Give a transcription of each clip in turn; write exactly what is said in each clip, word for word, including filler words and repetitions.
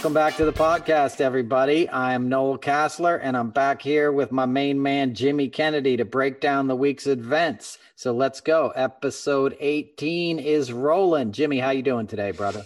Welcome back to the podcast, everybody. I'm Noel Casler, and I'm back here with my main man, Jimmy Kennedy, to break down the week's events. So let's go. Episode eighteen is rolling. Jimmy, how you doing today, brother?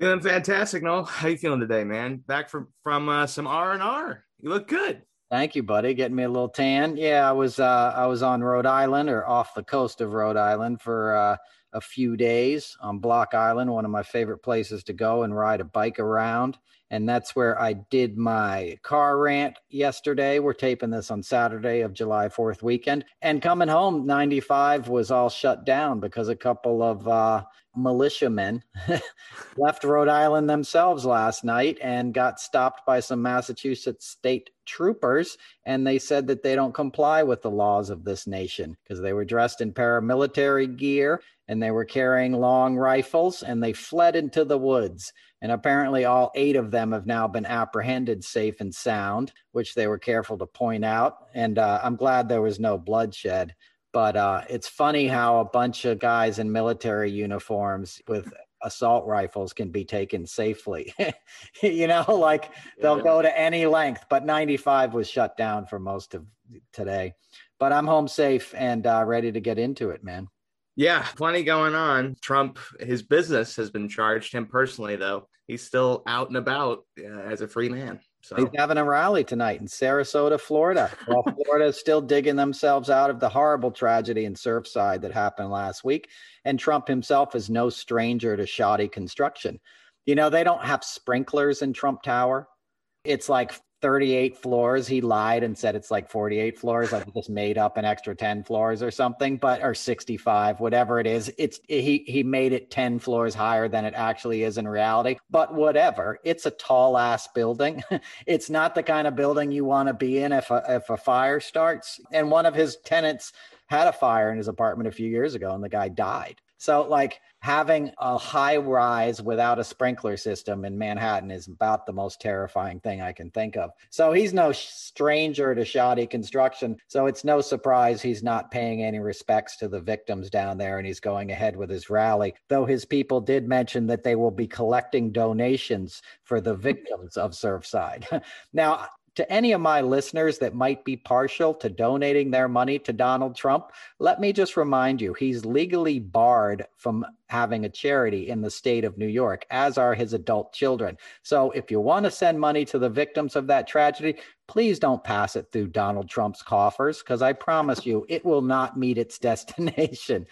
Doing fantastic, Noel. How you feeling today, man? Back from, from uh, some R and R. You look good. Thank you, buddy. Getting me a little tan. Yeah, I was uh, I was on Rhode Island or off the coast of Rhode Island for uh, a few days on Block Island, one of my favorite places to go and ride a bike around. And that's where I did my car rant yesterday. We're taping this on Saturday of July fourth weekend. And coming home, ninety-five was all shut down because a couple of uh, militiamen left Rhode Island themselves last night and got stopped by some Massachusetts state troopers. And they said that they don't comply with the laws of this nation because they were dressed in paramilitary gear and they were carrying long rifles and they fled into the woods. And apparently all eight of them have now been apprehended safe and sound, which they were careful to point out. And uh, I'm glad there was no bloodshed. But uh, it's funny how a bunch of guys in military uniforms with assault rifles can be taken safely. You know, like they'll go to any length. But ninety-five was shut down for most of today. But I'm home safe and uh, ready to get into it, man. Yeah, plenty going on. Trump, his business has been charged. Him personally, though, he's still out and about uh, as a free man. So he's having a rally tonight in Sarasota, Florida. While Florida is still digging themselves out of the horrible tragedy in Surfside that happened last week. And Trump himself is no stranger to shoddy construction. You know, they don't have sprinklers in Trump Tower. It's like thirty-eight floors. He lied and said it's like forty-eight floors. I just made up an extra ten floors or something, but or sixty-five, whatever it is. It's he he made it ten floors higher than it actually is in reality. But whatever, it's a tall ass building. It's not the kind of building you want to be in if a, if a fire starts. And one of his tenants had a fire in his apartment a few years ago, and the guy died. So like having a high rise without a sprinkler system in Manhattan is about the most terrifying thing I can think of. So he's no stranger to shoddy construction. So it's no surprise he's not paying any respects to the victims down there and he's going ahead with his rally, though his people did mention that they will be collecting donations for the victims of Surfside. Now, to any of my listeners that might be partial to donating their money to Donald Trump, let me just remind you, he's legally barred from having a charity in the state of New York, as are his adult children. So if you want to send money to the victims of that tragedy, please don't pass it through Donald Trump's coffers, because I promise you, it will not meet its destination.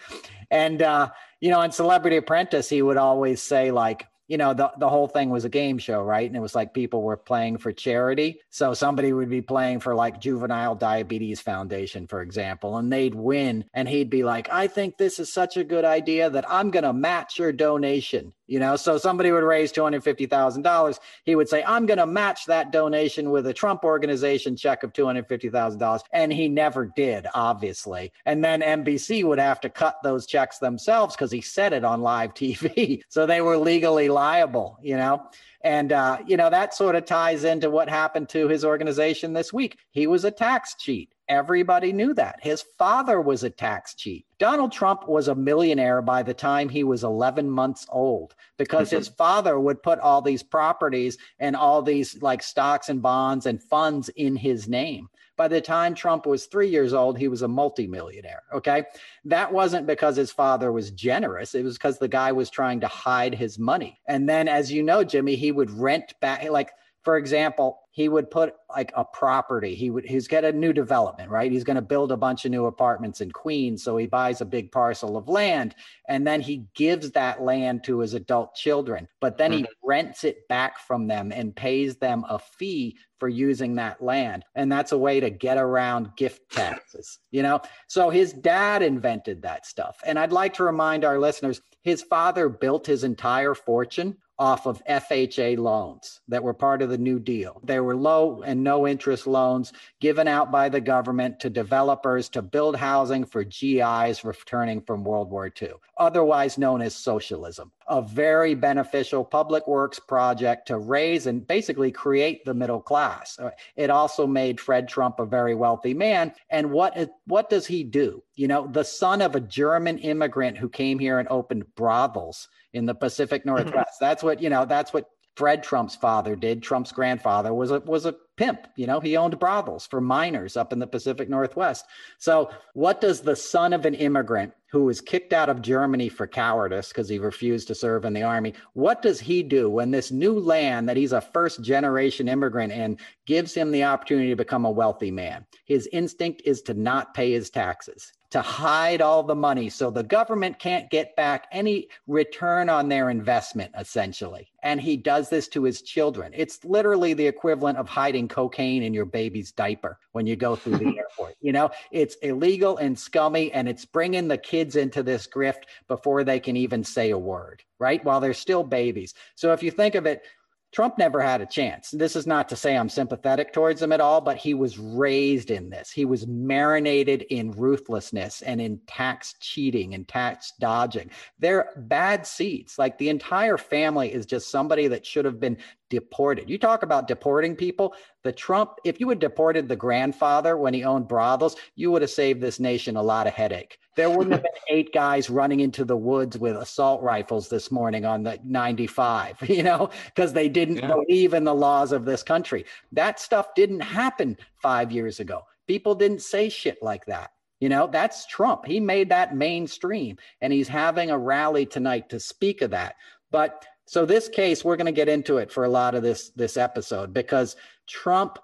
And, uh, you know, in Celebrity Apprentice, he would always say, like, you know, the, the whole thing was a game show, right? And it was like people were playing for charity. So somebody would be playing for like Juvenile Diabetes Foundation, for example, and they'd win. And he'd be like, I think this is such a good idea that I'm going to match your donation. You know, so somebody would raise two hundred fifty thousand dollars. He would say, I'm going to match that donation with a Trump organization check of two hundred fifty thousand dollars. And he never did, obviously. And then N B C would have to cut those checks themselves because he said it on live T V. So they were legally liable, you know. And, uh, you know, that sort of ties into what happened to his organization this week. He was a tax cheat. Everybody knew that. His father was a tax cheat. Donald Trump was a millionaire by the time he was eleven months old because his father would put all these properties and all these like stocks and bonds and funds in his name. By the time Trump was three years old, he was a multimillionaire. Okay. That wasn't because his father was generous. It was because the guy was trying to hide his money. And then, as you know, Jimmy, he would rent back, like, for example, he would put like a property. He would, he's got a new development, right? He's going to build a bunch of new apartments in Queens. So he buys a big parcel of land and then he gives that land to his adult children, but then he rents it back from them and pays them a fee for using that land. And that's a way to get around gift taxes, you know? So his dad invented that stuff. And I'd like to remind our listeners, his father built his entire fortune off of F H A loans that were part of the New Deal. They were low and no interest loans given out by the government to developers to build housing for G Is returning from World War Two, otherwise known as socialism, a very beneficial public works project to raise and basically create the middle class. It also made Fred Trump a very wealthy man. And what what does he do? You know, the son of a German immigrant who came here and opened brothels in the Pacific Northwest. That's what, you know, that's what Fred Trump's father did, Trump's grandfather, was a, was a pimp. You know, he owned brothels for minors up in the Pacific Northwest. So what does the son of an immigrant who was kicked out of Germany for cowardice because he refused to serve in the army, what does he do when this new land that he's a first generation immigrant in gives him the opportunity to become a wealthy man? His instinct is to not pay his taxes, to hide all the money so the government can't get back any return on their investment, essentially. And he does this to his children. It's literally the equivalent of hiding cocaine in your baby's diaper when you go through the airport. You know, it's illegal and scummy, and it's bringing the kids into this grift before they can even say a word, right? While they're still babies. So if you think of it, Trump never had a chance. This is not to say I'm sympathetic towards him at all, but he was raised in this. He was marinated in ruthlessness and in tax cheating and tax dodging. They're bad seeds. Like, the entire family is just somebody that should have been deported. You talk about deporting people. The Trump, if you had deported the grandfather when he owned brothels, you would have saved this nation a lot of headache. There wouldn't have been eight guys running into the woods with assault rifles this morning on the ninety-five, you know, because they didn't yeah. believe in the laws of this country. That stuff didn't happen five years ago. People didn't say shit like that. You know, that's Trump. He made that mainstream, and he's having a rally tonight to speak of that. But so this case, we're going to get into it for a lot of this, this episode, because Trump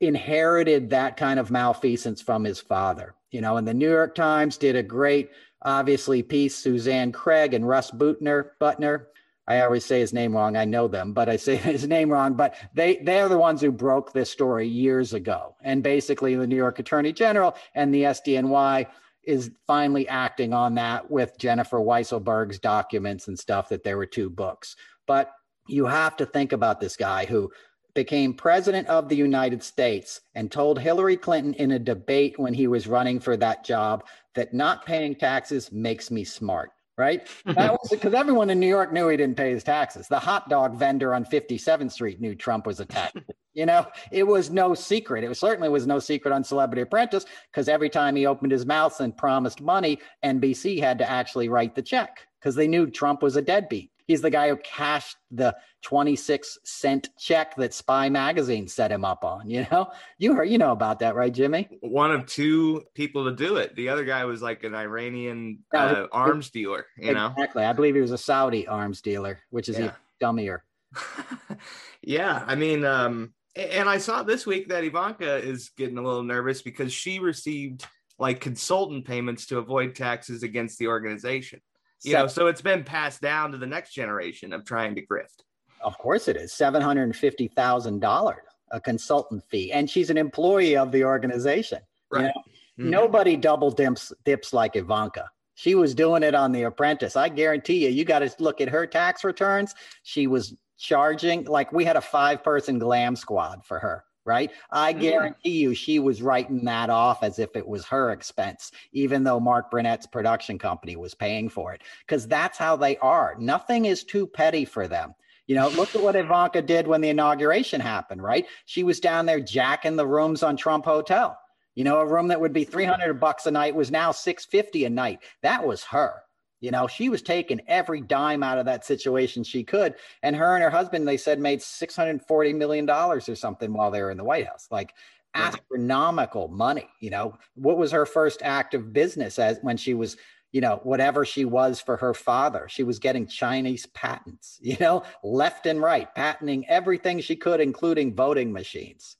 inherited that kind of malfeasance from his father. You know, and the New York Times did a great, obviously, piece, Suzanne Craig and Russ Butner, Butner. I always say his name wrong. I know them, but I say his name wrong. But they, they are the ones who broke this story years ago. And basically, the New York Attorney General and the S D N Y is finally acting on that with Jennifer Weisselberg's documents and stuff, that there were two books. But you have to think about this guy who became president of the United States and told Hillary Clinton in a debate when he was running for that job that not paying taxes makes me smart, right? That was because everyone in New York knew he didn't pay his taxes. The hot dog vendor on fifty-seventh street knew Trump was a tax. You know, it was no secret. It was, certainly was no secret on Celebrity Apprentice, because every time he opened his mouth and promised money, N B C had to actually write the check because they knew Trump was a deadbeat. He's the guy who cashed the twenty-six cent check that Spy Magazine set him up on. You know, you heard, you know about that, right, Jimmy? One of two people to do it. The other guy was like an Iranian uh, arms dealer, you exactly. know? Exactly. I believe he was a Saudi arms dealer, which is yeah. even dummier. yeah. I mean, um, and I saw this week that Ivanka is getting a little nervous because she received like consultant payments to avoid taxes against the organization. You know, so it's been passed down to the next generation of trying to grift. Of course it is. seven hundred fifty thousand dollars, a consultant fee. And she's an employee of the organization. Right. You know? Mm-hmm. Nobody double dips, dips like Ivanka. She was doing it on The Apprentice. I guarantee you, you got to look at her tax returns. She was charging, like, we had a five-person glam squad for her. Right? I guarantee you she was writing that off as if it was her expense, even though Mark Burnett's production company was paying for it, because that's how they are. Nothing is too petty for them. You know, look at what Ivanka did when the inauguration happened, right? She was down there jacking the rooms on Trump Hotel. You know, a room that would be three hundred bucks a night was now six fifty a night. That was her. You know, she was taking every dime out of that situation she could. And her and her husband, they said, made six hundred forty million dollars or something while they were in the White House, like astronomical money. You know, what was her first act of business as when she was, you know, whatever she was for her father? She was getting Chinese patents, you know, left and right, patenting everything she could, including voting machines.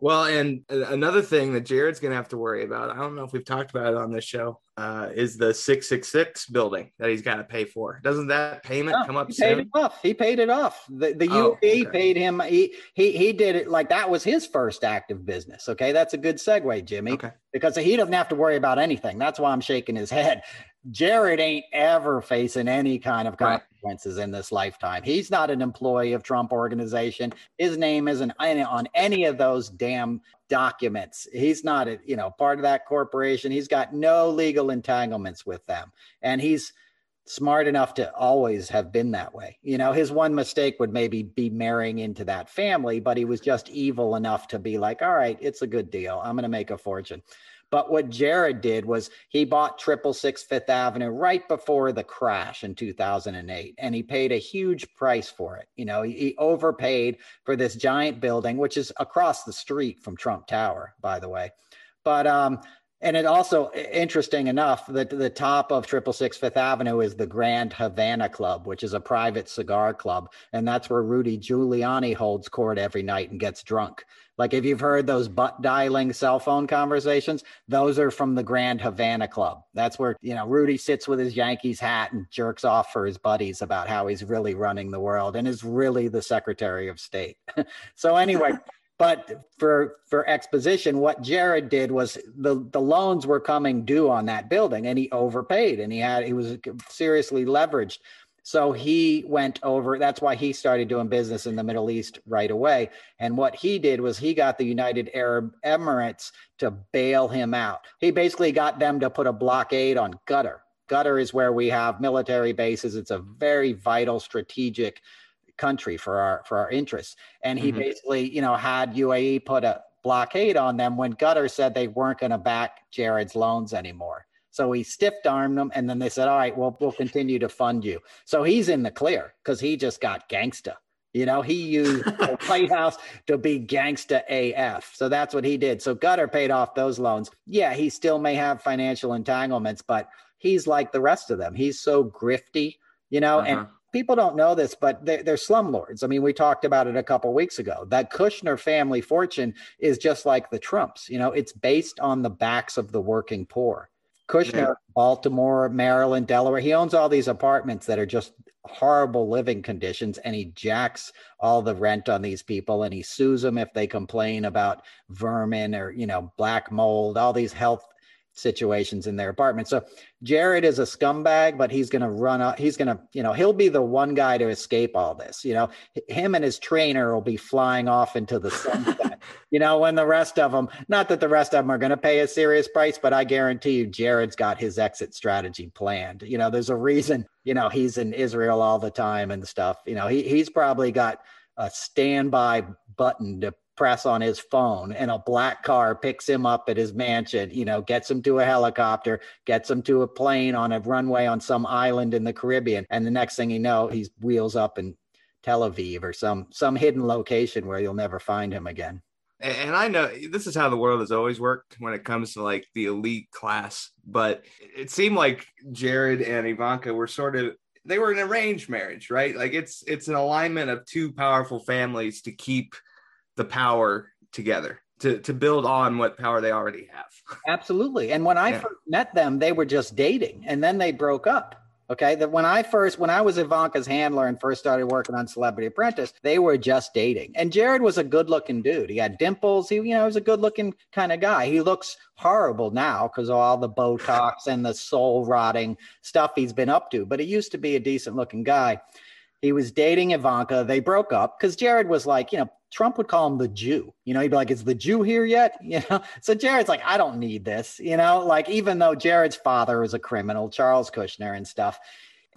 Well, and another thing that Jared's going to have to worry about, I don't know if we've talked about it on this show, uh, is the six six six building that he's got to pay for. Doesn't that payment no, come up he soon? Paid it off. He paid it off. The, the oh, U A E okay. paid him. He, he he did it like that was his first act of business. Okay, that's a good segue, Jimmy, okay. because he doesn't have to worry about anything. That's why I'm shaking his head. Jared ain't ever facing any kind of consequences right. in this lifetime. He's not an employee of Trump organization. His name isn't on any of those damn documents. He's not, a, you know, part of that corporation. He's got no legal entanglements with them. And he's smart enough to always have been that way. You know, his one mistake would maybe be marrying into that family, but he was just evil enough to be like, all right, it's a good deal. I'm going to make a fortune. But what Jared did was he bought six six six Fifth Avenue right before the crash in two thousand eight, and he paid a huge price for it. You know, he overpaid for this giant building, which is across the street from Trump Tower, by the way. But um, and it also, interesting enough, that the top of six six six Fifth Avenue is the Grand Havana Club, which is a private cigar club. And that's where Rudy Giuliani holds court every night and gets drunk. Like, if you've heard those butt dialing cell phone conversations, those are from the Grand Havana Club. That's where, you know, Rudy sits with his Yankees hat and jerks off for his buddies about how he's really running the world and is really the Secretary of State. So anyway... But for for exposition, what Jared did was the, the loans were coming due on that building, and he overpaid, and he had he was seriously leveraged. So he went over. That's why he started doing business in the Middle East right away. And what he did was he got the United Arab Emirates to bail him out. He basically got them to put a blockade on Qatar. Qatar is where we have military bases. It's a very vital strategic country for our for our interests, and he mm-hmm. basically, you know, had U A E put a blockade on them when Qatar said they weren't going to back Jared's loans anymore. So he stiff-armed them, and then they said, "All right, well, we'll continue to fund you." So he's in the clear because he just got gangsta. You know, he used the White House to be gangsta A F. So that's what he did. So Qatar paid off those loans. Yeah, he still may have financial entanglements, but he's like the rest of them. He's so grifty, you know, uh-huh. and. People don't know this, but they're, they're slumlords. I mean, we talked about it a couple of weeks ago. That Kushner family fortune is just like the Trumps. You know, it's based on the backs of the working poor. Kushner, yeah. Baltimore, Maryland, Delaware, he owns all these apartments that are just horrible living conditions, and he jacks all the rent on these people, and he sues them if they complain about vermin or, you know, black mold, all these health situations in their apartment. So Jared is a scumbag, but he's going to run up. He's going to, you know, he'll be the one guy to escape all this. You know, him and his trainer will be flying off into the sunset, you know, when the rest of them, not that the rest of them are going to pay a serious price, but I guarantee you, Jared's got his exit strategy planned. You know, there's a reason, you know, he's in Israel all the time and stuff. You know, he he's probably got a standby button to press on his phone, and a black car picks him up at his mansion, you know, gets him to a helicopter, gets him to a plane on a runway on some island in the Caribbean. And the next thing you know, he wheels up in Tel Aviv or some, some hidden location where you'll never find him again. And I know this is how the world has always worked when it comes to like the elite class, but it seemed like Jared and Ivanka were sort of, they were an arranged marriage, right? Like it's, it's an alignment of two powerful families to keep the power together, to, to build on what power they already have. Absolutely. And when I yeah. first met them, they were just dating, and then they broke up. Okay. That when I first, when I was Ivanka's handler and first started working on Celebrity Apprentice, they were just dating. And Jared was a good looking dude. He had dimples. He, you know, he was a good looking kind of guy. He looks horrible now because of all the Botox and the soul rotting stuff he's been up to, but he used to be a decent looking guy. He was dating Ivanka. They broke up because Jared was like, you know, Trump would call him the Jew. You know, he'd be like, is the Jew here yet? You know, so Jared's like, I don't need this. You know, like, even though Jared's father was a criminal, Charles Kushner and stuff,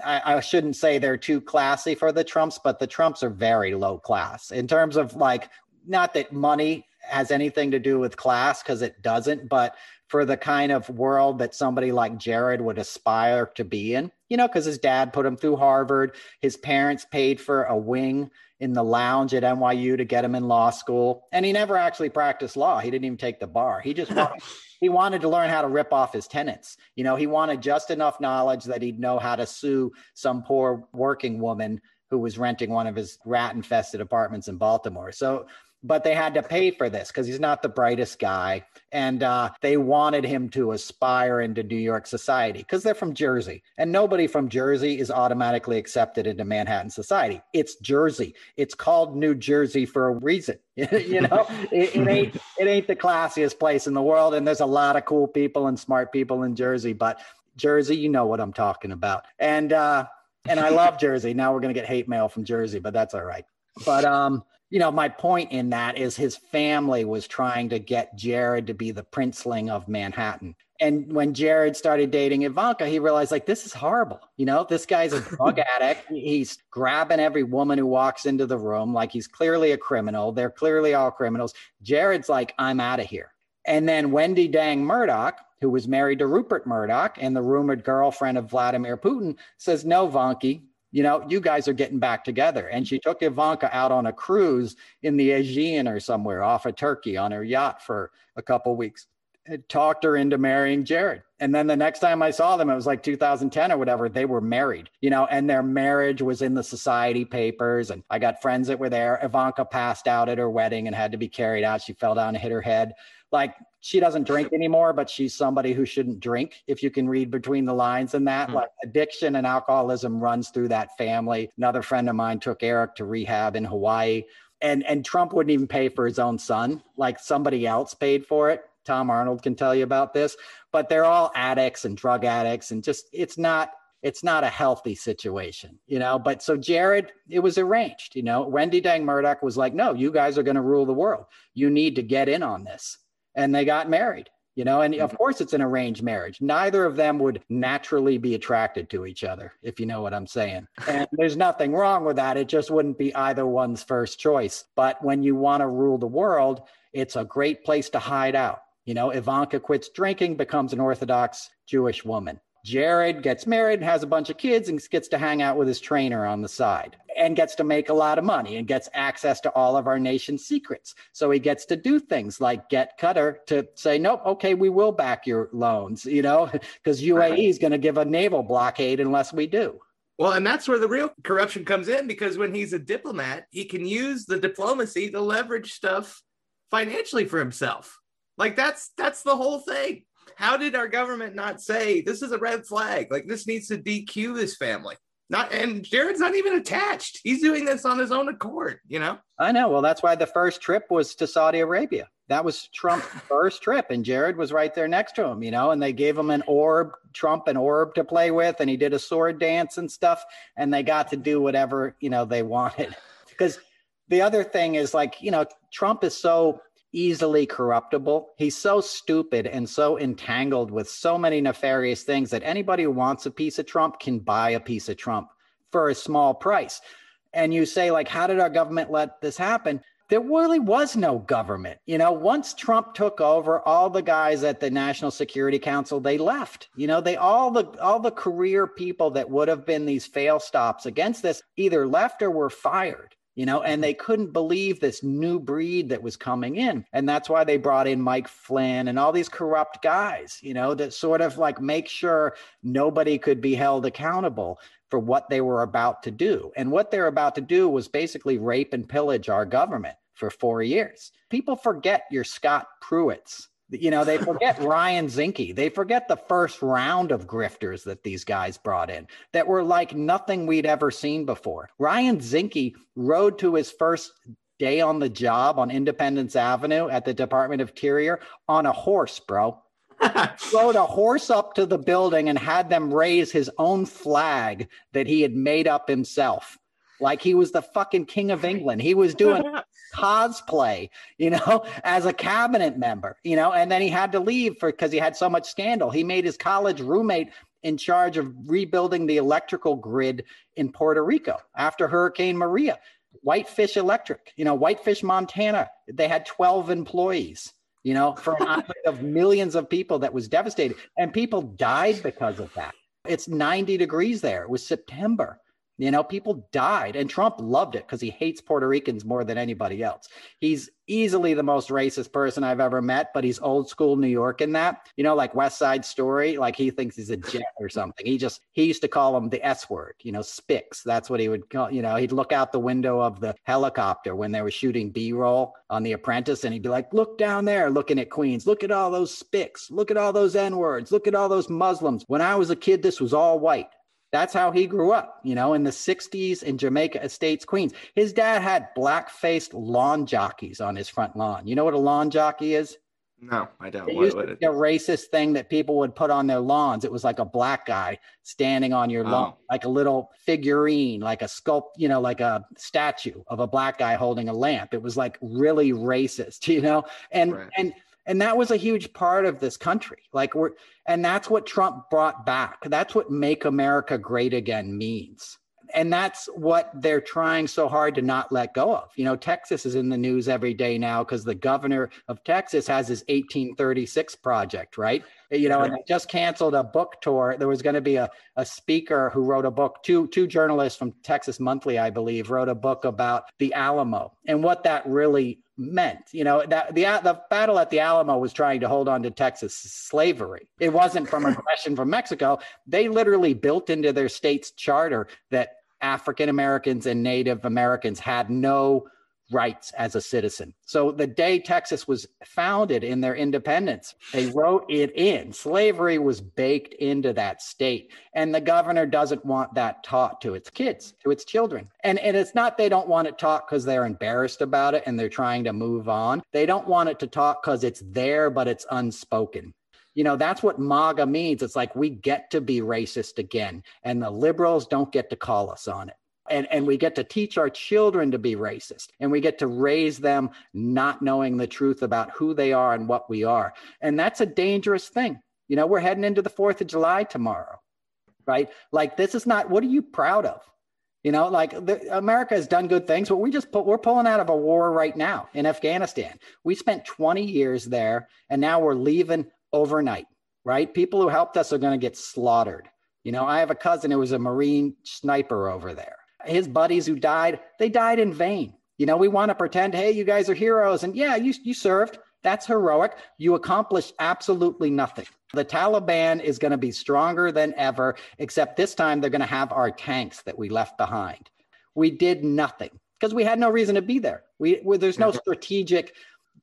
I, I shouldn't say they're too classy for the Trumps, but the Trumps are very low class in terms of like, not that money has anything to do with class, because it doesn't, but for the kind of world that somebody like Jared would aspire to be in, you know, because his dad put him through Harvard, his parents paid for a wing in the lounge at N Y U to get him in law school. And he never actually practiced law. He didn't even take the bar. He just wanted, he wanted to learn how to rip off his tenants. You know, he wanted just enough knowledge that he'd know how to sue some poor working woman who was renting one of his rat-infested apartments in Baltimore. So, but they had to pay for this because he's not the brightest guy. And uh, they wanted him to aspire into New York society because they're from Jersey, and nobody from Jersey is automatically accepted into Manhattan society. It's Jersey. It's called New Jersey for a reason. You know, it, it ain't it ain't the classiest place in the world. And there's a lot of cool people and smart people in Jersey, but Jersey, you know what I'm talking about. And, uh, and I love Jersey. Now we're going to get hate mail from Jersey, but that's all right. But, um, you know, my point in that is his family was trying to get Jared to be the princeling of Manhattan. And when Jared started dating Ivanka, he realized, like, this is horrible. You know, this guy's a drug addict. He's grabbing every woman who walks into the room. Like, he's clearly a criminal. They're clearly all criminals. Jared's like, I'm out of here. And then Wendi Deng Murdoch, who was married to Rupert Murdoch and the rumored girlfriend of Vladimir Putin, says, no, Vanky, you know, you guys are getting back together. And she took Ivanka out on a cruise in the Aegean or somewhere off of Turkey on her yacht for a couple of weeks. It talked her into marrying Jared. And then the next time I saw them, it was like two thousand ten or whatever, they were married, you know, and their marriage was in the society papers. And I got friends that were there. Ivanka passed out at her wedding and had to be carried out. She fell down and hit her head. Like, she doesn't drink anymore, but she's somebody who shouldn't drink, if you can read between the lines in that. Mm-hmm. Like, addiction and alcoholism runs through that family. Another friend of mine took Eric to rehab in Hawaii, and, and Trump wouldn't even pay for his own son. Like, somebody else paid for it. Tom Arnold can tell you about this, but they're all addicts and drug addicts, and just, it's not, it's not a healthy situation, you know? But so Jared, it was arranged, you know, Wendi Deng Murdoch was like, no, you guys are going to rule the world. You need to get in on this. And they got married, you know, and of course it's an arranged marriage. Neither of them would naturally be attracted to each other, if you know what I'm saying. And there's nothing wrong with that. It just wouldn't be either one's first choice. But when you want to rule the world, it's a great place to hide out. You know, Ivanka quits drinking, becomes an Orthodox Jewish woman. Jared gets married, has a bunch of kids, and gets to hang out with his trainer on the side, and gets to make a lot of money, and gets access to all of our nation's secrets. So he gets to do things like get Qatar to say, nope, okay, we will back your loans, you know, because U A E is going to give a naval blockade unless we do. Well, and that's where the real corruption comes in, because when he's a diplomat, he can use the diplomacy to leverage stuff financially for himself. Like, that's that's the whole thing. How did our government not say this is a red flag? Like, this needs to D Q this family. Not, and Jared's not even attached. He's doing this on his own accord, you know? I know. Well, that's why the first trip was to Saudi Arabia. That was Trump's first trip, and Jared was right there next to him, you know, and they gave him an orb, Trump an orb to play with, and he did a sword dance and stuff, and they got to do whatever, you know, they wanted. Because the other thing is, like, you know, Trump is so easily corruptible. He's so stupid and so entangled with so many nefarious things that anybody who wants a piece of Trump can buy a piece of Trump for a small price. And you say, like, how did our government let this happen? There really was no government. You know, once Trump took over, all the guys at the National Security Council, they left. You know, they all the all the career people that would have been these fail stops against this either left or were fired. You know, and they couldn't believe this new breed that was coming in. And that's why they brought in Mike Flynn and all these corrupt guys, you know, to sort of like make sure nobody could be held accountable for what they were about to do. And what they're about to do was basically rape and pillage our government for four years. People forget your Scott Pruitts. You know, they forget Ryan Zinke. They forget the first round of grifters that these guys brought in that were like nothing we'd ever seen before. Ryan Zinke rode to his first day on the job on Independence Avenue at the Department of Interior on a horse, bro. Rode a horse up to the building and had them raise his own flag that he had made up himself. Like he was the fucking king of England. He was doing cosplay, you know, as a cabinet member, you know, and then he had to leave for because he had so much scandal. He made his college roommate in charge of rebuilding the electrical grid in Puerto Rico after Hurricane Maria. Whitefish Electric, you know, Whitefish, Montana, they had twelve employees, you know, for an island of millions of people that was devastated. And people died because of that. It's ninety degrees there. It was September. You know, people died, and Trump loved it because he hates Puerto Ricans more than anybody else. He's easily the most racist person I've ever met, but he's old school New York in that, you know, like West Side Story, like he thinks he's a jet or something. He just, he used to call him the S word, you know, spics. That's what he would call, you know, he'd look out the window of the helicopter when they were shooting B-roll on The Apprentice. And he'd be like, look down there, looking at Queens, look at all those spics, look at all those N words, look at all those Muslims. When I was a kid, this was all white. That's how he grew up, you know, in the sixties in Jamaica Estates, Queens. His dad had black-faced lawn jockeys on his front lawn. You know what a lawn jockey is? No, I don't. It used to be a racist thing that people would put on their lawns. It was like a black guy standing on your lawn, oh. like a little figurine, like a sculpt, you know, like a statue of a black guy holding a lamp. It was like really racist, you know, and right. and. And that was a huge part of this country. Like we're, and that's what Trump brought back. That's what Make America Great Again means. and that's what they're trying so hard to not let go of. You know, Texas is in the news every day now because the governor of Texas has his eighteen thirty-six project, right? You know, and they just canceled a book tour. There was going to be a, a speaker who wrote a book, two, two journalists from Texas Monthly, I believe, wrote a book about the Alamo and what that really meant. You know, that the the battle at the Alamo was trying to hold on to Texas slavery. It wasn't from aggression from Mexico. They literally built into their state's charter that African Americans and Native Americans had no rights as a citizen. So the day Texas was founded in their independence, they wrote it in. Slavery was baked into that state. And the governor doesn't want that taught to its kids, to its children. And, and it's not they don't want it taught because they're embarrassed about it and they're trying to move on. They don't want it to taught because it's there, but it's unspoken. You know, that's what MAGA means. It's like we get to be racist again, and the liberals don't get to call us on it. And, and we get to teach our children to be racist, and we get to raise them not knowing the truth about who they are and what we are. And that's a dangerous thing. You know, we're heading into the fourth of July tomorrow, right? Like, this is not, what are you proud of? You know, like the, America has done good things, but we just put, we're pulling out of a war right now in Afghanistan. We spent twenty years there, and now we're leaving overnight, right? People who helped us are going to get slaughtered. You know, I have a cousin who was a Marine sniper over there. His buddies who died, they died in vain. You know, we want to pretend, hey, you guys are heroes. And yeah, you, you served. That's heroic. You accomplished absolutely nothing. The Taliban is going to be stronger than ever, except this time they're going to have our tanks that we left behind. We did nothing because we had no reason to be there. We, we There's no strategic.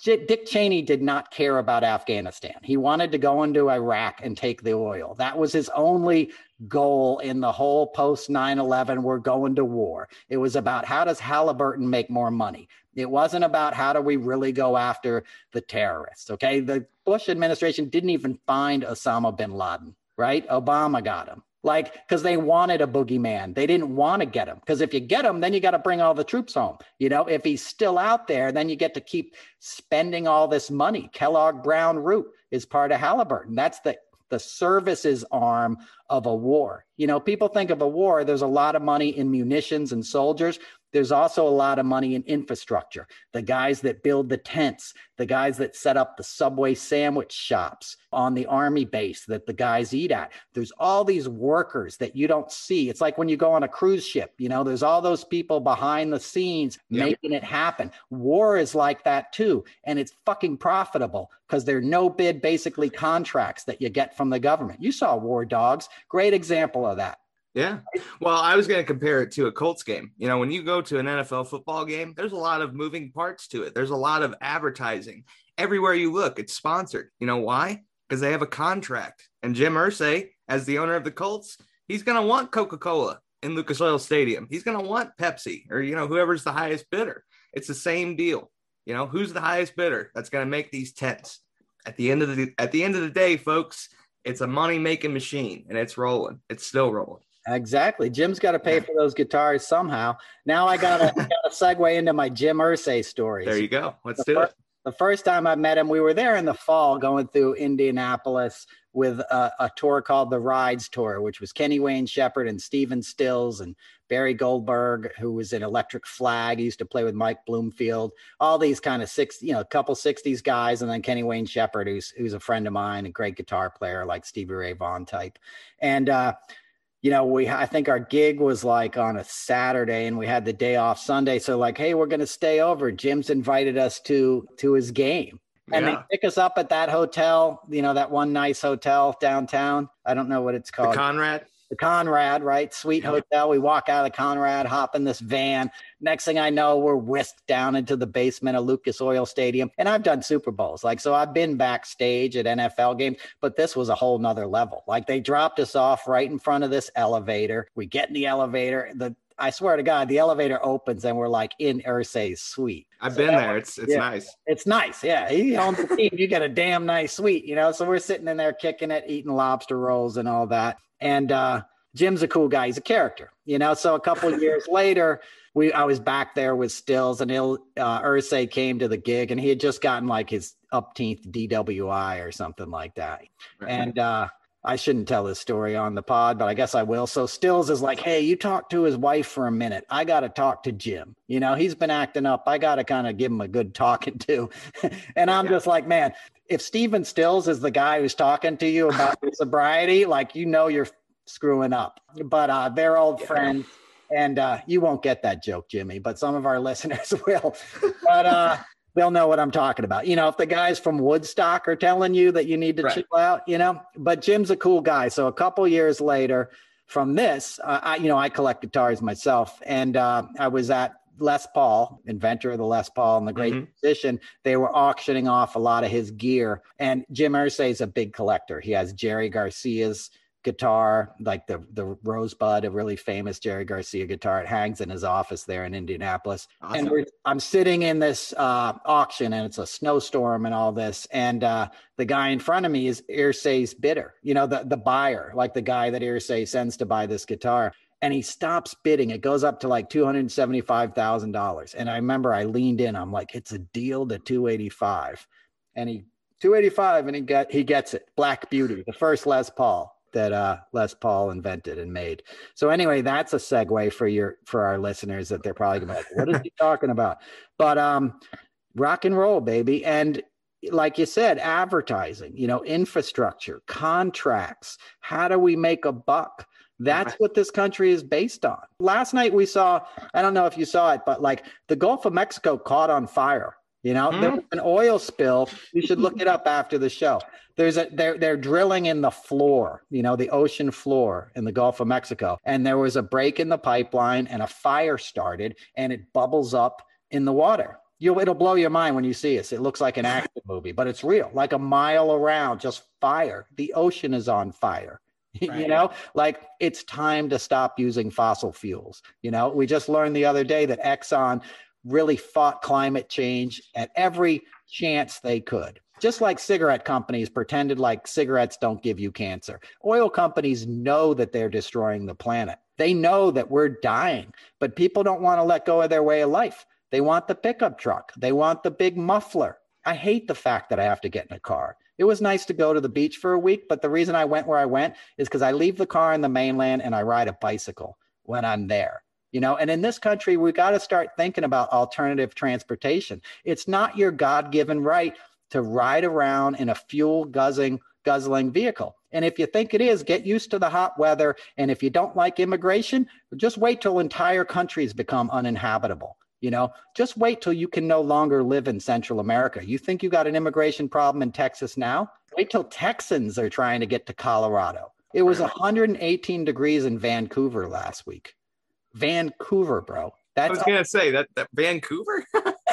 Dick Cheney did not care about Afghanistan. He wanted to go into Iraq and take the oil. That was his only goal in the whole post nine eleven, we're going to war. It was about how does Halliburton make more money? It wasn't about how do we really go after the terrorists, okay? The Bush administration didn't even find Osama bin Laden, right? Obama got him. Like, because they wanted a boogeyman. They didn't want to get him. Because if you get him, then you got to bring all the troops home. You know, if he's still out there, then you get to keep spending all this money. Kellogg Brown Root is part of Halliburton. That's the, the services arm of a war. You know, people think of a war, there's a lot of money in munitions and soldiers. There's also a lot of money in infrastructure. The guys that build the tents, the guys that set up the Subway sandwich shops on the army base that the guys eat at. There's all these workers that you don't see. It's like when you go on a cruise ship, you know, there's all those people behind the scenes yep. making it happen. War is like that too. And it's fucking profitable because they're no bid, basically contracts that you get from the government. You saw War Dogs, great example of that. Yeah. Well, I was going to compare it to a Colts game. You know, when you go to an N F L football game, there's a lot of moving parts to it. There's a lot of advertising. Everywhere you look, it's sponsored. You know why? Because they have a contract. And Jim Irsay, as the owner of the Colts, he's going to want Coca-Cola in Lucas Oil Stadium. He's going to want Pepsi or, you know, whoever's the highest bidder. It's the same deal. You know, who's the highest bidder that's going to make these tents? At the end of the at the end of the day, folks, it's a money-making machine, and it's rolling. It's still rolling. Exactly. Jim's got to pay for those guitars somehow. Now I got to segue into my Jim Irsay stories. There you go. Let's the do first, it. The first time I met him, we were there in the fall going through Indianapolis with a, a tour called the Rides Tour, which was Kenny Wayne Shepherd and Stephen Stills and Barry Goldberg, who was in Electric Flag. He used to play with Mike Bloomfield, all these kind of six, you know, a couple sixties guys. And then Kenny Wayne Shepherd, who's, who's a friend of mine, a great guitar player, like Stevie Ray Vaughan type. And, uh, you know, we, I think our gig was like on a Saturday and we had the day off Sunday. So like, hey, we're going to stay over. Jim's invited us to, to his game. And yeah. they pick us up at that hotel, you know, that one nice hotel downtown. I don't know what it's called. The Conrad. The Conrad, right? Sweet yeah. hotel. We walk out of the Conrad, hop in this van. Next thing I know, we're whisked down into the basement of Lucas Oil Stadium. And I've done Super Bowls. Like, so I've been backstage at N F L games, but this was a whole nother level. Like, they dropped us off right in front of this elevator. We get in the elevator. The I swear to God, the elevator opens and we're like in Irsay's suite. I've so been there. Was, it's it's yeah, nice. It's nice. Yeah. He owns the team. You get a damn nice suite, you know? So we're sitting in there kicking it, eating lobster rolls and all that. And uh, Jim's a cool guy. He's a character, you know? So a couple of years later, we I was back there with Stills and Il, uh, Irsay came to the gig and he had just gotten like his upteenth D W I or something like that. Right. And, uh, I shouldn't tell this story on the pod, but I guess I will. So Stills is like, hey, you talk to his wife for a minute. I got to talk to Jim. You know, he's been acting up. I got to kind of give him a good talking to. And I'm yeah. just like, man, if Stephen Stills is the guy who's talking to you about your sobriety, like, you know, you're screwing up. But uh, they're old yeah. friends. And uh, you won't get that joke, Jimmy, but some of our listeners will. But uh, they'll know what I'm talking about. You know, if the guys from Woodstock are telling you that you need to right. chill out, you know, but Jim's a cool guy. So a couple years later from this, uh, I, you know, I collect guitars myself. And uh, I was at Les Paul, inventor of the Les Paul, and the great mm-hmm. musician. They were auctioning off a lot of his gear. And Jim Irsay is a big collector. He has Jerry Garcia's guitar, like the the Rosebud, a really famous Jerry Garcia guitar. It hangs in his office there in Indianapolis. Awesome. And we're, I'm sitting in this uh, auction, and it's a snowstorm and all this. And uh, the guy in front of me is Irsay's bidder, you know, the, the buyer, like the guy that Irsay sends to buy this guitar. And he stops bidding. It goes up to like two hundred seventy-five thousand dollars. And I remember I leaned in. I'm like, it's a deal to two eighty-five. And he, two eighty-five, and he got he gets it. Black Beauty, the first Les Paul that uh, Les Paul invented and made. So anyway, that's a segue for your for our listeners that they're probably going to be like, what is he talking about? But um, rock and roll, baby. And like you said, advertising, you know, infrastructure, contracts. How do we make a buck? That's what this country is based on. Last night we saw, I don't know if you saw it, but like the Gulf of Mexico caught on fire. You know, mm-hmm. there was an oil spill. You should look it up after the show. There's a they're they're drilling in the floor, you know, the ocean floor in the Gulf of Mexico. And there was a break in the pipeline and a fire started, and it bubbles up in the water. You'll it'll blow your mind when you see it. It looks like an action movie, but it's real. Like a mile around, just fire. The ocean is on fire. Right. You know, like it's time to stop using fossil fuels. You know, we just learned the other day that Exxon really fought climate change at every chance they could. Just like cigarette companies pretended like cigarettes don't give you cancer. Oil companies know that they're destroying the planet. They know that we're dying, but people don't want to let go of their way of life. They want the pickup truck. They want the big muffler. I hate the fact that I have to get in a car. It was nice to go to the beach for a week, but the reason I went where I went is because I leave the car in the mainland and I ride a bicycle when I'm there. You know, and in this country, we got to start thinking about alternative transportation. It's not your God-given right to ride around in a fuel-guzzling guzzling vehicle. And if you think it is, get used to the hot weather. And if you don't like immigration, just wait till entire countries become uninhabitable. You know, just wait till you can no longer live in Central America. You think you got an immigration problem in Texas now? Wait till Texans are trying to get to Colorado. It was one hundred eighteen degrees in Vancouver last week. Vancouver, bro. That's I was going to say that, that Vancouver.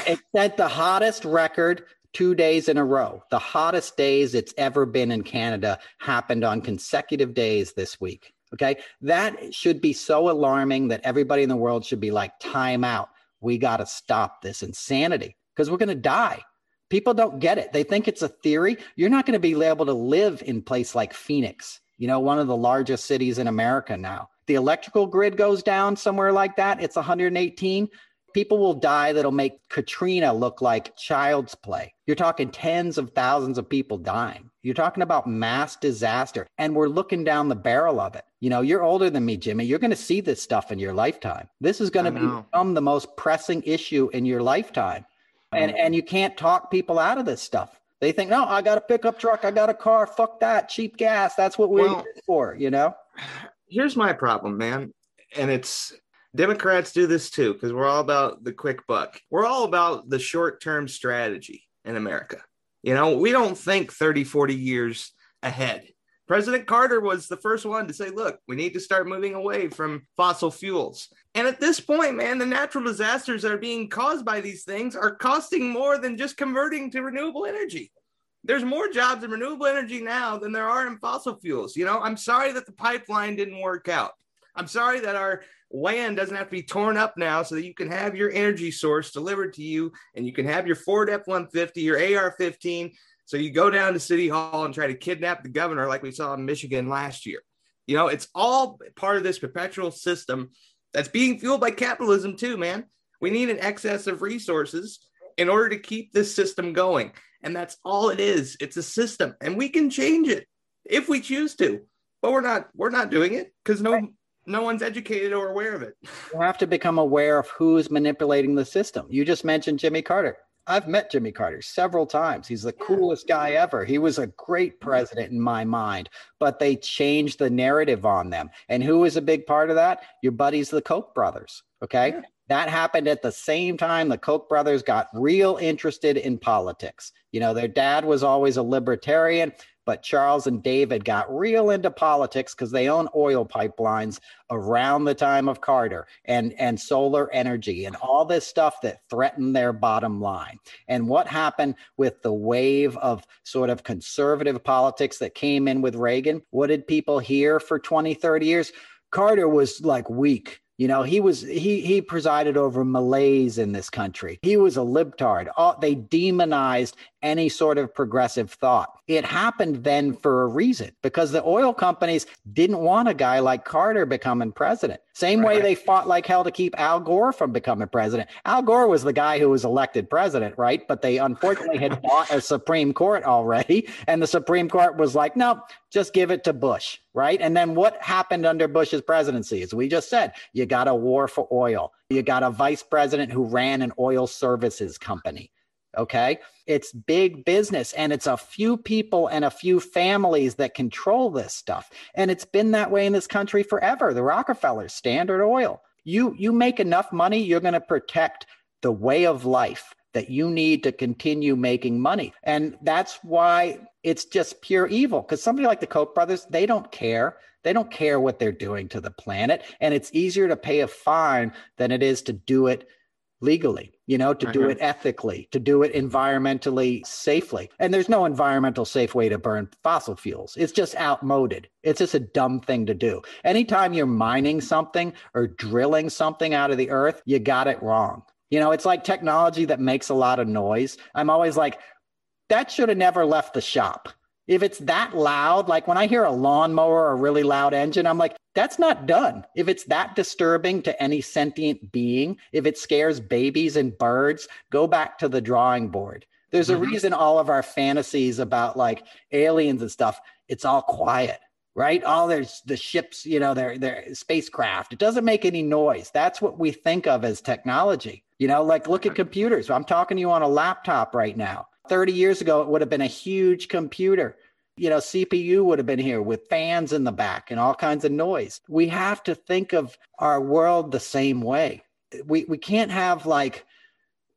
It set the hottest record two days in a row. The hottest days it's ever been in Canada happened on consecutive days this week. Okay. That should be so alarming that everybody in the world should be like, time out. We got to stop this insanity because we're going to die. People don't get it. They think it's a theory. You're not going to be able to live in a place like Phoenix, you know, one of the largest cities in America now. The electrical grid goes down somewhere like that. It's one hundred eighteen. People will die. That'll make Katrina look like child's play. You're talking tens of thousands of people dying. You're talking about mass disaster. And we're looking down the barrel of it. You know, you're older than me, Jimmy. You're going to see this stuff in your lifetime. This is going to become the most pressing issue in your lifetime. And, and you can't talk people out of this stuff. They think, no, I got a pickup truck. I got a car. Fuck that. Cheap gas. That's what we're well, for, you know? Here's my problem, man. And it's Democrats do this too, because we're all about the quick buck. We're all about the short-term strategy in America. You know, we don't think thirty, forty years ahead. President Carter was the first one to say, look, we need to start moving away from fossil fuels. And at this point, man, the natural disasters that are being caused by these things are costing more than just converting to renewable energy. There's more jobs in renewable energy now than there are in fossil fuels. You know, I'm sorry that the pipeline didn't work out. I'm sorry that our land doesn't have to be torn up now so that you can have your energy source delivered to you and you can have your Ford F one fifty, your A R fifteen. So you go down to City Hall and try to kidnap the governor like we saw in Michigan last year. You know, it's all part of this perpetual system that's being fueled by capitalism too, man. We need an excess of resources in order to keep this system going. And that's all it is. It's a system, and we can change it. if we choose to, but we're not, we're not doing it because no, right. no one's educated or aware of it. You have to become aware of who's manipulating the system. You just mentioned Jimmy Carter. I've met Jimmy Carter several times. He's the coolest guy ever. He was a great president in my mind, but they changed the narrative on them. And who was a big part of that? Your buddies, the Koch brothers. Okay. Yeah. That happened at the same time the Koch brothers got real interested in politics. You know, their dad was always a libertarian, but Charles and David got real into politics because they own oil pipelines around the time of Carter and, and solar energy and all this stuff that threatened their bottom line. And what happened with the wave of sort of conservative politics that came in with Reagan? What did people hear for twenty, thirty years? Carter was like weak. You know, he was he he presided over malaise in this country. He was a libtard. All, they demonized any sort of progressive thought. It happened then for a reason, because the oil companies didn't want a guy like Carter becoming president. Same right. way they fought like hell to keep Al Gore from becoming president. Al Gore was the guy who was elected president, right? But they unfortunately had bought a Supreme Court already, and the Supreme Court was like, no, just give it to Bush, right? And then what happened under Bush's presidency? As we just said, you got a war for oil. You got a vice president who ran an oil services company. Okay. It's big business, and it's a few people and a few families that control this stuff. And it's been that way in this country forever. The Rockefellers, Standard Oil. You, you make enough money, you're going to protect the way of life that you need to continue making money. And that's why it's just pure evil, because somebody like the Koch brothers, they don't care. They don't care what they're doing to the planet. And it's easier to pay a fine than it is to do it legally, you know, to do it ethically, to do it environmentally safely. And there's no environmental safe way to burn fossil fuels. It's just outmoded. It's just a dumb thing to do. Anytime you're mining something or drilling something out of the earth, you got it wrong. You know, it's like technology that makes a lot of noise. I'm always like, that should have never left the shop. If it's that loud, like when I hear a lawnmower or a really loud engine, I'm like, that's not done. If it's that disturbing to any sentient being, if it scares babies and birds, go back to the drawing board. There's a reason all of our fantasies about like aliens and stuff, it's all quiet, right? All there's the ships, you know, their their spacecraft. It doesn't make any noise. That's what we think of as technology. You know, like look at computers. I'm talking to you on a laptop right now. thirty years ago, it would have been a huge computer. You know, C P U would have been here with fans in the back and all kinds of noise. We have to think of our world the same way. We we can't have like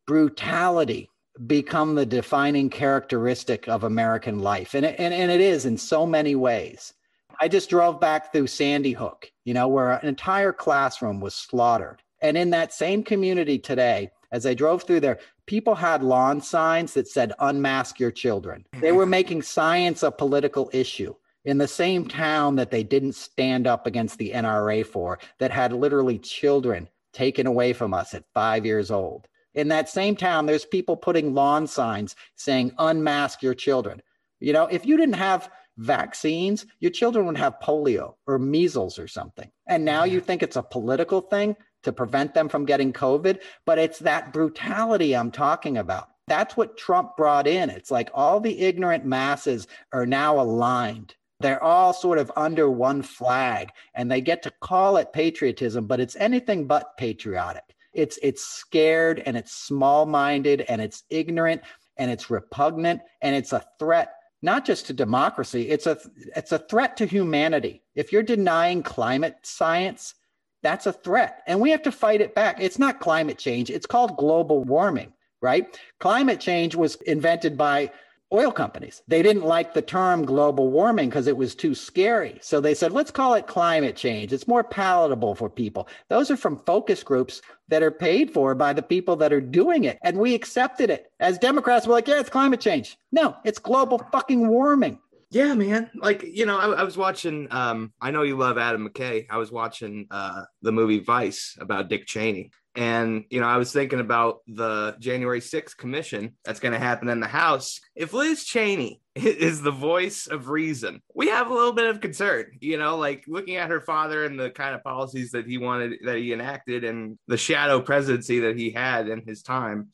brutality become the defining characteristic of American life. And it, and, and it is in so many ways. I just drove back through Sandy Hook, you know, where an entire classroom was slaughtered. And in that same community today, as I drove through there, people had lawn signs that said, unmask your children. They were making science a political issue in the same town that they didn't stand up against the N R A for, that had literally children taken away from us at five years old. In that same town, there's people putting lawn signs saying, unmask your children. You know, if you didn't have vaccines, your children would have polio or measles or something. And now you think it's a political thing to prevent them from getting COVID, but it's that brutality I'm talking about. That's what Trump brought in. It's like all the ignorant masses are now aligned. They're all sort of under one flag, and they get to call it patriotism, but it's anything but patriotic. It's it's scared, and it's small-minded, and it's ignorant, and it's repugnant, and it's a threat not just to democracy, it's a it's a threat to humanity. If you're denying climate science, that's a threat, and we have to fight it back. It's not climate change. It's called global warming, right? Climate change was invented by oil companies. They didn't like the term global warming because it was too scary. So they said, let's call it climate change. It's more palatable for people. Those are from focus groups that are paid for by the people that are doing it. And we accepted it. As Democrats, we're like, yeah, it's climate change. No, it's global fucking warming. Yeah, man. Like, you know, I, I was watching, um, I know you love Adam McKay. I was watching uh, the movie Vice about Dick Cheney. And, you know, I was thinking about the January sixth commission that's going to happen in the House. If Liz Cheney is the voice of reason, we have a little bit of concern, you know, like looking at her father and the kind of policies that he wanted, that he enacted, and the shadow presidency that he had in his time.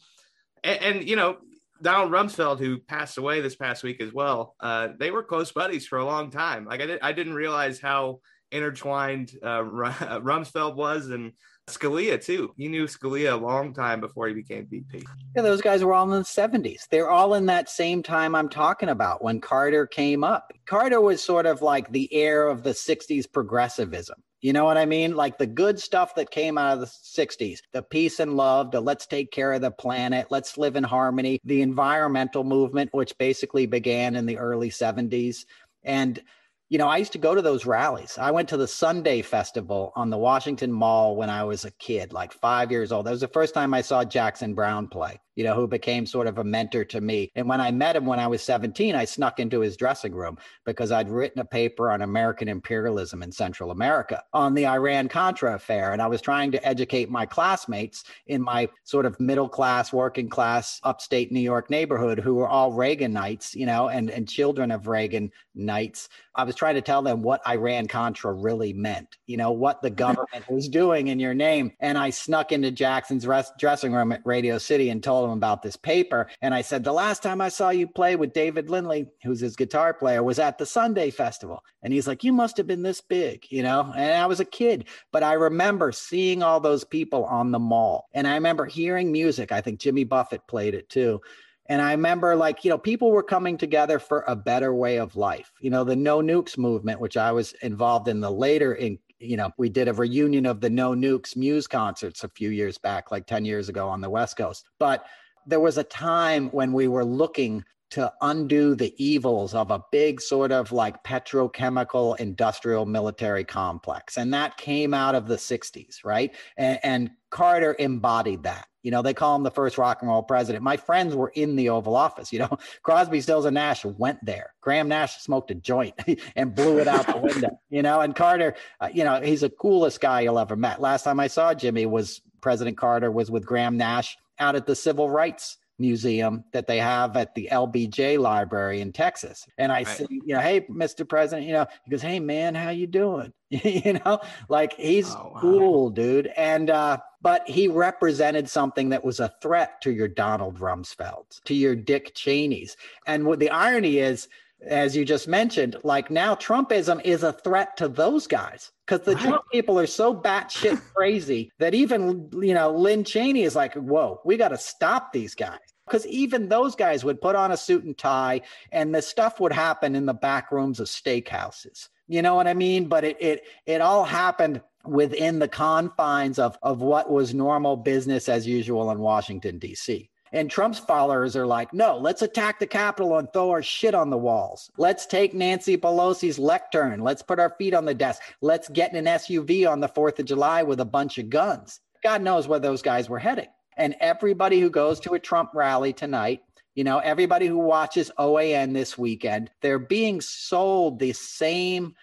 And, and you know, Donald Rumsfeld, who passed away this past week as well, uh, they were close buddies for a long time. Like I, did, I didn't realize how intertwined uh, Rumsfeld was, and Scalia too. He knew Scalia a long time before he became V P. Yeah, those guys were all in the seventies. They're all in that same time I'm talking about when Carter came up. Carter was sort of like the heir of the sixties progressivism. You know what I mean? Like the good stuff that came out of the sixties, the peace and love, the let's take care of the planet, let's live in harmony, the environmental movement, which basically began in the early seventies. And you know, I used to go to those rallies. I went to the Sunday Festival on the Washington Mall when I was a kid, like five years old. That was the first time I saw Jackson Browne play, you know, who became sort of a mentor to me. And when I met him when I was seventeen, I snuck into his dressing room because I'd written a paper on American imperialism in Central America on the Iran-Contra affair. And I was trying to educate my classmates in my sort of middle-class, working-class, upstate New York neighborhood who were all Reaganites, you know, and, and children of Reaganites. I was trying to tell them what Iran-Contra really meant, you know, what the government was doing in your name. And I snuck into Jackson's res- dressing room at Radio City and told him about this paper. And I said, the last time I saw you play with David Lindley, who's his guitar player, was at the Sunday Festival. And he's like, you must have been this big, you know, and I was a kid. But I remember seeing all those people on the mall. And I remember hearing music. I think Jimmy Buffett played it too. And I remember, like, you know, people were coming together for a better way of life. You know, the No Nukes movement, which I was involved in the later in, you know, we did a reunion of the No Nukes Muse concerts a few years back, like ten years ago on the West Coast. But there was a time when we were looking to undo the evils of a big sort of like petrochemical industrial military complex. And that came out of the sixties, right? And, and Carter embodied that. You know, they call him the first rock and roll president. My friends were in the Oval Office. You know, Crosby, Stills, and Nash went there. Graham Nash smoked a joint and blew it out the window, you know, and Carter, uh, you know, he's the coolest guy you'll ever met. Last time I saw Jimmy was President Carter was with Graham Nash out at the Civil Rights Museum that they have at the L B J Library in Texas. And I right. say, you know, hey, Mister President, you know, he goes, hey, man, how you doing? You know, like he's oh, wow. cool, dude. And, uh, but he represented something that was a threat to your Donald Rumsfelds, to your Dick Cheneys. And what the irony is, as you just mentioned, like now Trumpism is a threat to those guys because the right. Trump people are so batshit crazy that even, you know, Lynn Cheney is like, whoa, we got to stop these guys. Because even those guys would put on a suit and tie and this stuff would happen in the back rooms of steakhouses. You know what I mean? But it it it all happened within the confines of, of what was normal business as usual in Washington, D C And Trump's followers are like, no, let's attack the Capitol and throw our shit on the walls. Let's take Nancy Pelosi's lectern. Let's put our feet on the desk. Let's get in an S U V on the fourth of July with a bunch of guns. God knows where those guys were heading. And everybody who goes to a Trump rally tonight, you know, everybody who watches O A N this weekend, they're being sold the same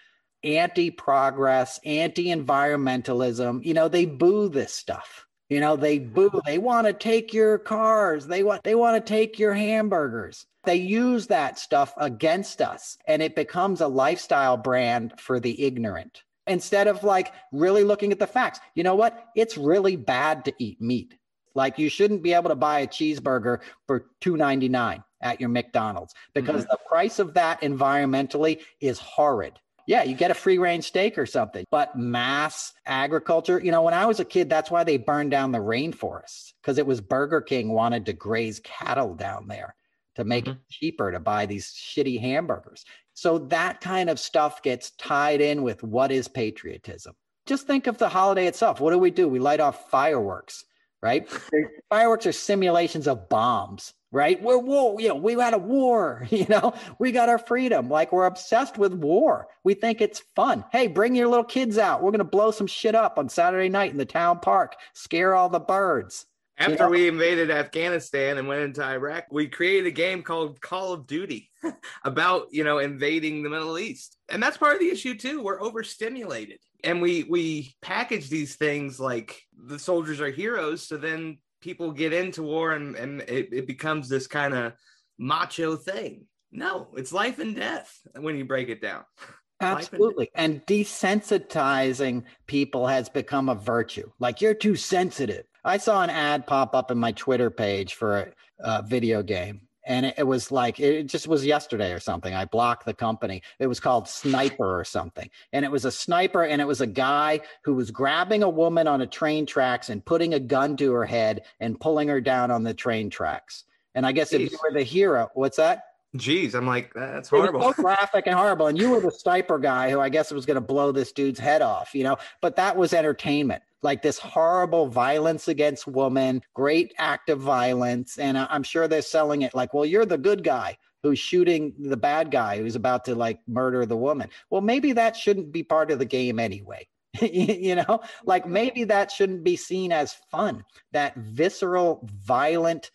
anti-progress, anti-environmentalism. You know, they boo this stuff. You know, they boo, they want to take your cars. They want, they want to take your hamburgers. They use that stuff against us and it becomes a lifestyle brand for the ignorant instead of like really looking at the facts. You know what? It's really bad to eat meat. Like you shouldn't be able to buy a cheeseburger for two ninety-nine at your McDonald's because mm-hmm. the price of that environmentally is horrid. Yeah, you get a free range steak or something, but mass agriculture, you know, when I was a kid, that's why they burned down the rainforests because it was Burger King wanted to graze cattle down there to make mm-hmm. it cheaper to buy these shitty hamburgers. So that kind of stuff gets tied in with what is patriotism. Just think of the holiday itself. What do we do? We light off fireworks, right? Fireworks are simulations of bombs. Right? We're war, you know, we had a war, you know, we got our freedom. Like we're obsessed with war. We think it's fun. Hey, bring your little kids out. We're going to blow some shit up on Saturday night in the town park, scare all the birds. After you know? we invaded Afghanistan and went into Iraq, we created a game called Call of Duty about, you know, invading the Middle East. And that's part of the issue too. We're overstimulated and we, we package these things like the soldiers are heroes. So then people get into war and, and it, it becomes this kind of macho thing. No, it's life and death when you break it down. Absolutely. And, and desensitizing people has become a virtue. Like you're too sensitive. I saw an ad pop up in my Twitter page for a, a video game. And it, it was like, it just was yesterday or something. I blocked the company. It was called Sniper or something. And it was a sniper. And it was a guy who was grabbing a woman on a train tracks and putting a gun to her head and pulling her down on the train tracks. And I guess Jeez. If you were the hero, what's that? Jeez, I'm like, that's horrible. It was so graphic and horrible. And you were the sniper guy who I guess was going to blow this dude's head off, you know, but that was entertainment. Like this horrible violence against women, great act of violence. And I'm sure they're selling it like, well, you're the good guy who's shooting the bad guy who's about to like murder the woman. Well, maybe that shouldn't be part of the game anyway. You know, like maybe that shouldn't be seen as fun. That visceral, violent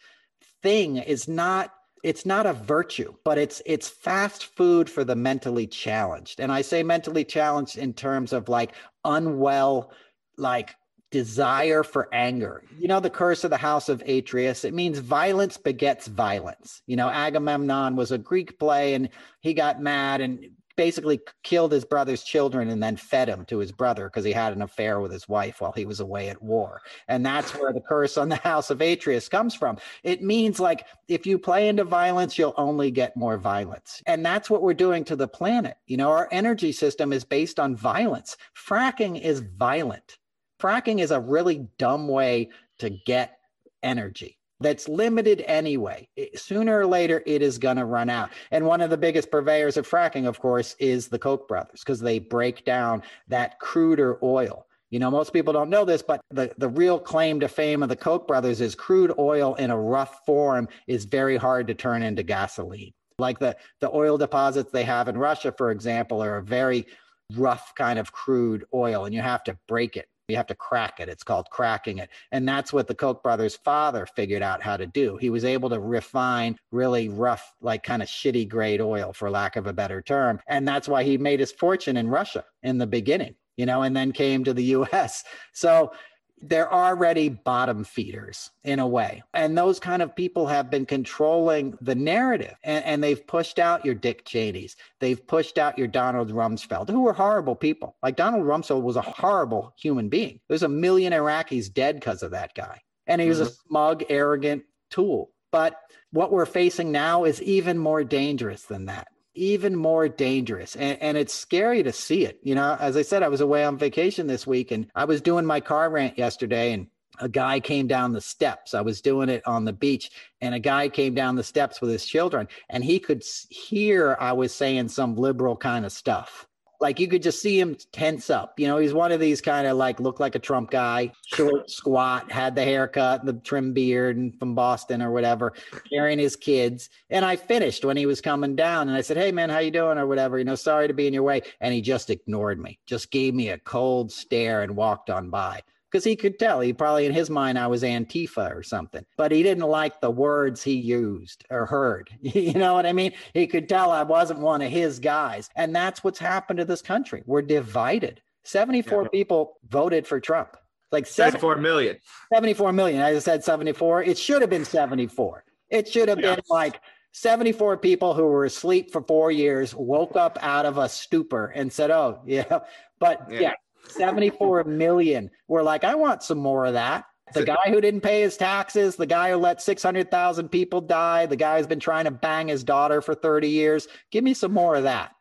thing is not, it's not a virtue, but it's it's fast food for the mentally challenged. And I say mentally challenged in terms of like unwell, like desire for anger. You know, the curse of the house of Atreus, it means violence begets violence. You know, Agamemnon was a Greek play and he got mad and basically killed his brother's children and then fed him to his brother because he had an affair with his wife while he was away at war. And that's where the curse on the house of Atreus comes from. It means like, if you play into violence, you'll only get more violence. And that's what we're doing to the planet. You know, our energy system is based on violence. Fracking is violent. Fracking is a really dumb way to get energy that's limited anyway. It, sooner or later, it is going to run out. And one of the biggest purveyors of fracking, of course, is the Koch brothers, because they break down that cruder oil. You know, most people don't know this, but the, the real claim to fame of the Koch brothers is crude oil in a rough form is very hard to turn into gasoline. Like the, the oil deposits they have in Russia, for example, are a very rough kind of crude oil, and you have to break it. You have to crack it. It's called cracking it. And that's what the Koch brothers' father figured out how to do. He was able to refine really rough, like kind of shitty grade oil, for lack of a better term. And that's why he made his fortune in Russia in the beginning, you know, and then came to the U S. So they're already bottom feeders in a way. And those kind of people have been controlling the narrative, and, and they've pushed out your Dick Cheneys. They've pushed out your Donald Rumsfeld, who were horrible people. Like Donald Rumsfeld was a horrible human being. There's a million Iraqis dead because of that guy. And he was mm-hmm. a smug, arrogant tool. But what we're facing now is even more dangerous than that. Even more dangerous. And, and it's scary to see it. You know, as I said, I was away on vacation this week and I was doing my car rant yesterday and a guy came down the steps. I was doing it on the beach and a guy came down the steps with his children and he could hear I was saying some liberal kind of stuff. Like you could just see him tense up. You know, he's one of these kind of like, look like a Trump guy, short, squat, had the haircut, the trim beard and from Boston or whatever, carrying his kids. And I finished when he was coming down and I said, hey man, how you doing or whatever, you know, sorry to be in your way. And he just ignored me, just gave me a cold stare and walked on by. Because he could tell, he probably in his mind, I was Antifa or something, but he didn't like the words he used or heard. You know what I mean? He could tell I wasn't one of his guys. And that's what's happened to this country. We're divided. seventy-four yeah. people voted for Trump. Like seventy-four million. seventy-four million. I just said seventy-four. It should have been seventy-four. It should have yeah. been like seventy-four people who were asleep for four years, woke up out of a stupor and said, oh, yeah. But yeah. yeah. seventy-four million were like, I want some more of that. The guy who didn't pay his taxes, the guy who let six hundred thousand people die, the guy who's been trying to bang his daughter for thirty years. Give me some more of that.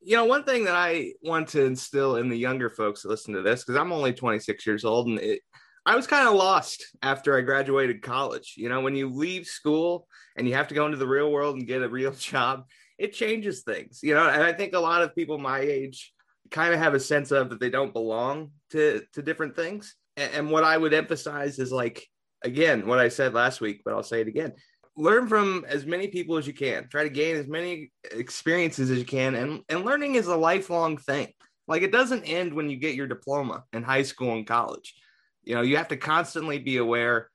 You know, one thing that I want to instill in the younger folks that listen to this, because I'm only twenty-six years old and it, I was kind of lost after I graduated college. You know, when you leave school and you have to go into the real world and get a real job, it changes things, you know, and I think a lot of people my age kind of have a sense of that they don't belong to to different things. And, and what I would emphasize is like, again, what I said last week, but I'll say it again. Learn from as many people as you can. Try to gain as many experiences as you can. And, and learning is a lifelong thing. Like it doesn't end when you get your diploma in high school and college. You know, you have to constantly be aware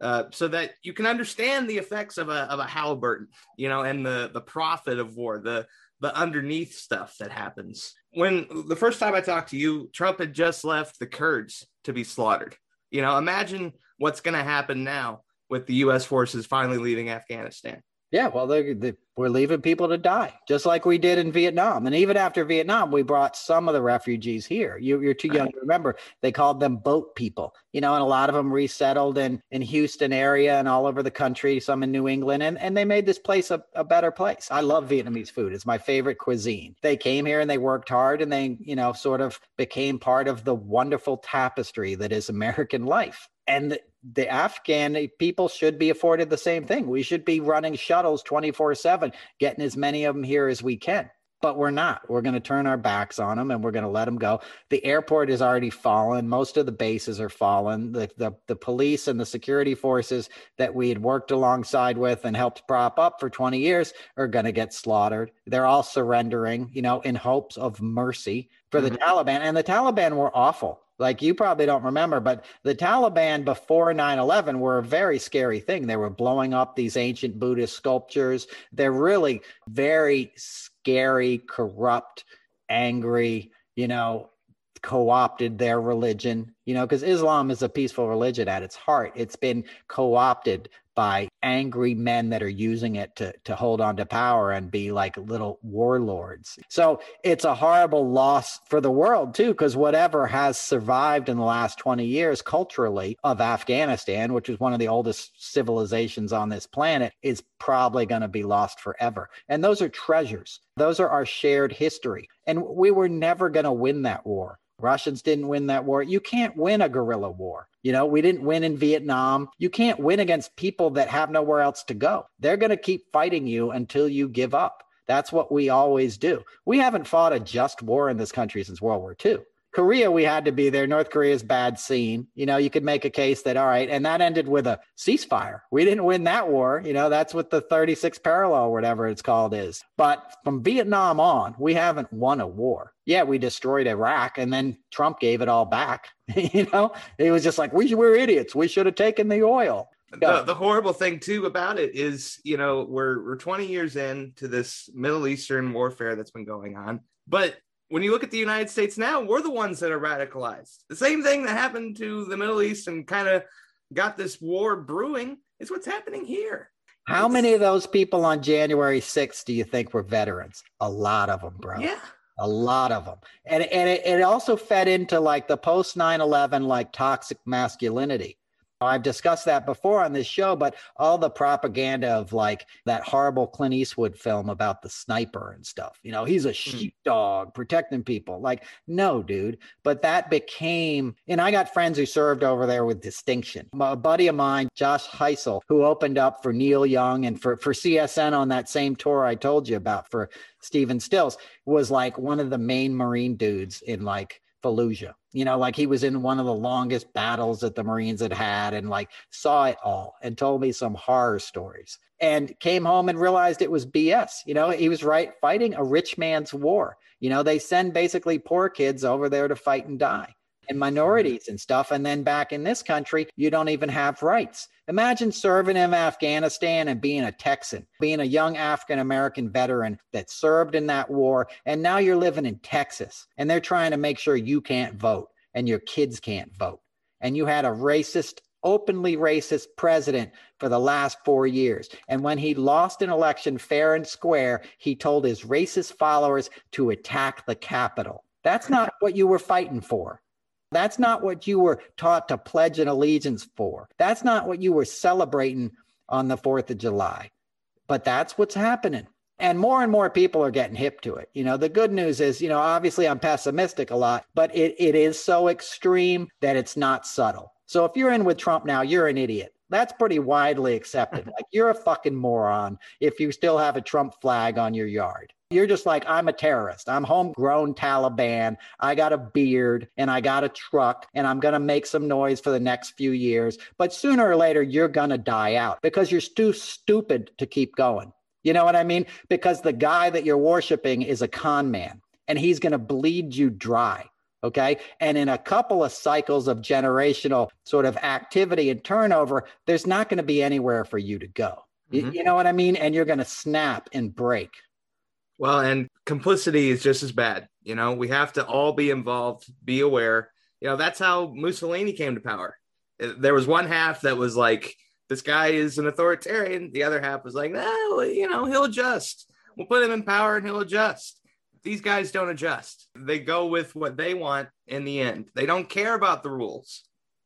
uh, so that you can understand the effects of a, of a Halliburton, you know, and the, the profit of war, the the underneath stuff that happens. When the first time I talked to you, Trump had just left the Kurds to be slaughtered. You know, imagine what's going to happen now with the U S forces finally leaving Afghanistan. Yeah, well, they, they, we're leaving people to die, just like we did in Vietnam. And even after Vietnam, we brought some of the refugees here. You, you're too young to remember. They called them boat people, you know, and a lot of them resettled in, in Houston area and all over the country, some in New England. And, and they made this place a, a better place. I love Vietnamese food. It's my favorite cuisine. They came here and they worked hard and they, you know, sort of became part of the wonderful tapestry that is American life. And the, the Afghan people should be afforded the same thing. We should be running shuttles twenty-four seven, getting as many of them here as we can. But we're not. We're going to turn our backs on them and we're going to let them go. The airport is already fallen. Most of the bases are fallen. The, the, the police and the security forces that we had worked alongside with and helped prop up for twenty years are going to get slaughtered. They're all surrendering, you know, in hopes of mercy for the mm-hmm. Taliban. And the Taliban were awful. Like you probably don't remember, but the Taliban before nine eleven were a very scary thing. They were blowing up these ancient Buddhist sculptures. They're really very scary, corrupt, angry, you know, co-opted their religion, you know, because Islam is a peaceful religion at its heart. It's been co-opted by angry men that are using it to, to hold on to power and be like little warlords. So it's a horrible loss for the world too, because whatever has survived in the last twenty years culturally of Afghanistan, which is one of the oldest civilizations on this planet, is probably going to be lost forever. And those are treasures. Those are our shared history. And we were never going to win that war. Russians didn't win that war. You can't win a guerrilla war. You know, we didn't win in Vietnam. You can't win against people that have nowhere else to go. They're going to keep fighting you until you give up. That's what we always do. We haven't fought a just war in this country since World War Two. Korea, we had to be there. North Korea's bad scene. You know, you could make a case that, all right, and that ended with a ceasefire. We didn't win that war. You know, that's what the thirty-sixth parallel, whatever it's called, is. But from Vietnam on, we haven't won a war. Yeah, we destroyed Iraq, and then Trump gave it all back. You know, it was just like, we were idiots. We should have taken the oil. The, the horrible thing, too, about it is, you know, we're we're twenty years into this Middle Eastern warfare that's been going on. But when you look at the United States now, we're the ones that are radicalized. The same thing that happened to the Middle East and kind of got this war brewing is what's happening here. How it's, many of those people on January sixth do you think were veterans? A lot of them, bro. Yeah. A lot of them. And, and it, it also fed into like the post nine eleven, like toxic masculinity. I've discussed that before on this show, but all the propaganda of like that horrible Clint Eastwood film about the sniper and stuff, you know, he's a sheepdog protecting people. Like, no, dude. But that became, and I got friends who served over there with distinction. A buddy of mine, Josh Heisel, who opened up for Neil Young and for, for C S N on that same tour I told you about for Stephen Stills, was like one of the main Marine dudes in like Fallujah. You know, like he was in one of the longest battles that the Marines had had and like saw it all and told me some horror stories and came home and realized it was B S. You know, he was right, fighting a rich man's war. You know, they send basically poor kids over there to fight and die and minorities and stuff. And then back in this country, you don't even have rights. Imagine serving in Afghanistan and being a Texan, being a young African-American veteran that served in that war. And now you're living in Texas and they're trying to make sure you can't vote and your kids can't vote. And you had a racist, openly racist president for the last four years. And when he lost an election fair and square, he told his racist followers to attack the Capitol. That's not what you were fighting for. That's not what you were taught to pledge an allegiance for. That's not what you were celebrating on the fourth of July. But that's what's happening. And more and more people are getting hip to it. You know, the good news is, you know, obviously I'm pessimistic a lot, but it, it is so extreme that it's not subtle. So if you're in with Trump now, you're an idiot. That's pretty widely accepted. Like, you're a fucking moron if you still have a Trump flag on your yard. You're just like, I'm a terrorist. I'm homegrown Taliban. I got a beard and I got a truck and I'm going to make some noise for the next few years. But sooner or later, you're going to die out because you're too stupid to keep going. You know what I mean? Because the guy that you're worshiping is a con man and he's going to bleed you dry. Okay. And in a couple of cycles of generational sort of activity and turnover, there's not going to be anywhere for you to go. Mm-hmm. You, you know what I mean? And you're going to snap and break. Well, and complicity is just as bad. You know, we have to all be involved, be aware. You know, that's how Mussolini came to power. There was one half that was like, this guy is an authoritarian. The other half was like, oh, you know, he'll adjust. We'll put him in power and he'll adjust. These guys don't adjust. They go with what they want in the end. They don't care about the rules,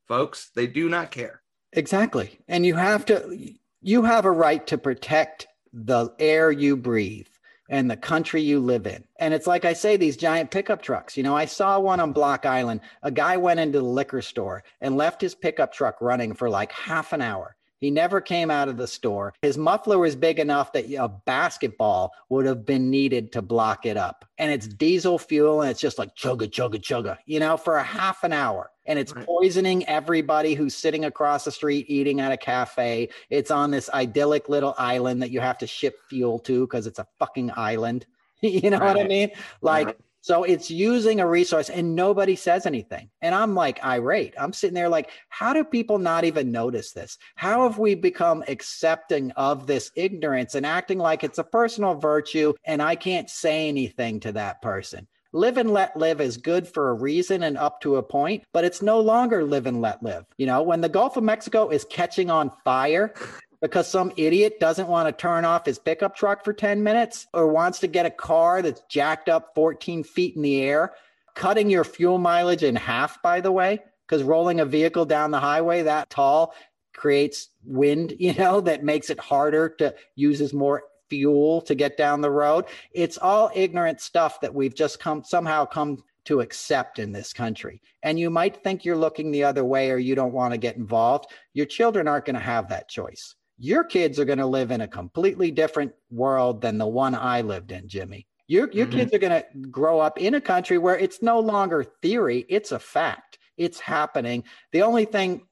folks. They do not care. Exactly. And you have to, you have a right to protect the air you breathe and the country you live in. And it's like I say, these giant pickup trucks. You know, I saw one on Block Island. A guy went into the liquor store and left his pickup truck running for like half an hour. He never came out of the store. His muffler was big enough that a basketball would have been needed to block it up. And it's diesel fuel, and it's just like chugga, chugga, chugga, you know, for a half an hour. And it's poisoning everybody who's sitting across the street eating at a cafe. It's on this idyllic little island that you have to ship fuel to because it's a fucking island. You know right. what I mean? Like, right. So it's using a resource and nobody says anything. And I'm like irate. I'm sitting there like, how do people not even notice this? How have we become accepting of this ignorance and acting like it's a personal virtue and I can't say anything to that person? Live and let live is good for a reason and up to a point, but it's no longer live and let live. You know, when the Gulf of Mexico is catching on fire because some idiot doesn't want to turn off his pickup truck for ten minutes or wants to get a car that's jacked up fourteen feet in the air, cutting your fuel mileage in half, by the way, because rolling a vehicle down the highway that tall creates wind, you know, that makes it harder to use as more fuel to get down the road. It's all ignorant stuff that we've just come somehow come to accept in this country. And you might think you're looking the other way or you don't want to get involved. Your children aren't going to have that choice. Your kids are going to live in a completely different world than the one I lived in, Jimmy. Your, your mm-hmm. kids are going to grow up in a country where it's no longer theory. It's a fact. It's happening. The only thing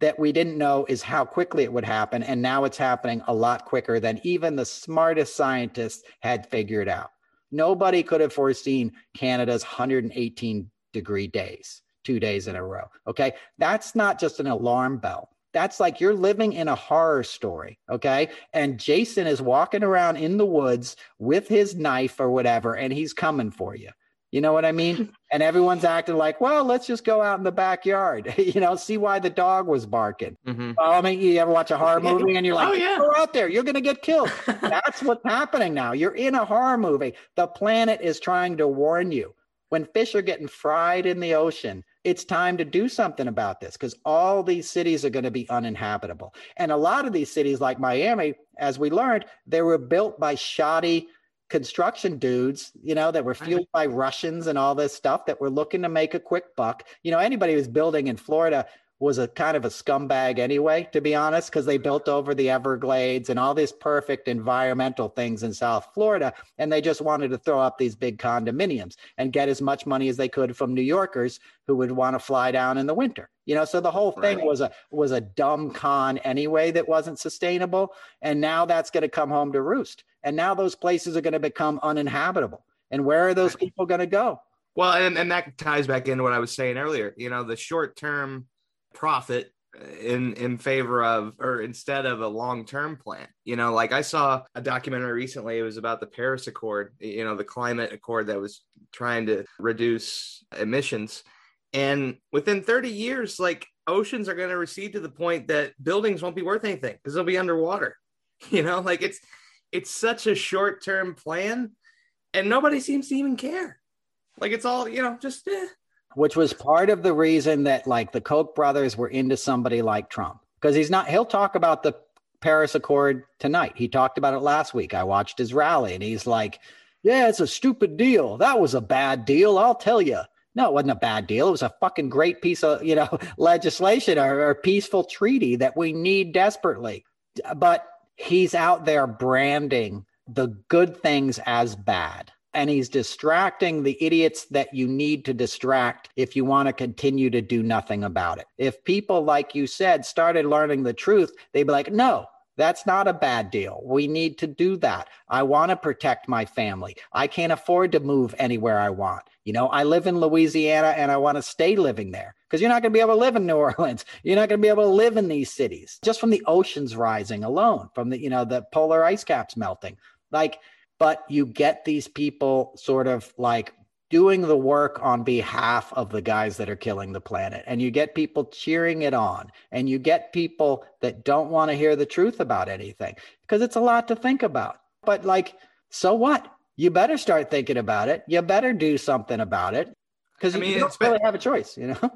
that we didn't know is how quickly it would happen. And now it's happening a lot quicker than even the smartest scientists had figured out. Nobody could have foreseen Canada's one hundred eighteen degree days, two days in a row. Okay. That's not just an alarm bell. That's like you're living in a horror story, okay? And Jason is walking around in the woods with his knife or whatever, and he's coming for you. You know what I mean? And everyone's acting like, well, let's just go out in the backyard, you know, see why the dog was barking. Mm-hmm. Well, I mean, you ever watch a horror movie and you're like, oh, yeah. go out there, you're going to get killed. That's what's happening now. You're in a horror movie. The planet is trying to warn you. When fish are getting fried in the ocean, it's time to do something about this because all these cities are going to be uninhabitable. And a lot of these cities like Miami, as we learned, they were built by shoddy construction dudes, you know, that were fueled by Russians and all this stuff that were looking to make a quick buck. You know, anybody who's building in Florida was a kind of a scumbag anyway, to be honest, because they built over the Everglades and all these perfect environmental things in South Florida. And they just wanted to throw up these big condominiums and get as much money as they could from New Yorkers who would want to fly down in the winter. You know, so the whole thing right. was a was a dumb con anyway that wasn't sustainable. And now that's going to come home to roost. And now those places are going to become uninhabitable. And where are those people going to go? Well, and, and that ties back into what I was saying earlier. You know, the short term profit in in favor of or instead of a long-term plan. You know, like I saw a documentary recently, it was about the Paris Accord, you know, the climate accord that was trying to reduce emissions. And within thirty years, like oceans are going to recede to the point that buildings won't be worth anything because they'll be underwater. You know, like it's it's such a short-term plan and nobody seems to even care. Like it's all, you know, just eh. Which was part of the reason that like the Koch brothers were into somebody like Trump, because he's not, he'll talk about the Paris Accord tonight. He talked about it last week. I watched his rally and he's like, yeah, it's a stupid deal. That was a bad deal. I'll tell you. No, it wasn't a bad deal. It was a fucking great piece of, you know, legislation or, or peaceful treaty that we need desperately. But he's out there branding the good things as bad. And he's distracting the idiots that you need to distract if you want to continue to do nothing about it. If people, like you said, started learning the truth, they'd be like, no, that's not a bad deal. We need to do that. I want to protect my family. I can't afford to move anywhere I want. You know, I live in Louisiana and I want to stay living there because you're not going to be able to live in New Orleans. You're not going to be able to live in these cities just from the oceans rising alone, from the, you know, the polar ice caps melting. Like, but you get these people sort of like doing the work on behalf of the guys that are killing the planet. And you get people cheering it on, and you get people that don't want to hear the truth about anything, because it's a lot to think about. But like, so what? You better start thinking about it. You better do something about it, because you, I mean, you don't really be- have a choice, you know?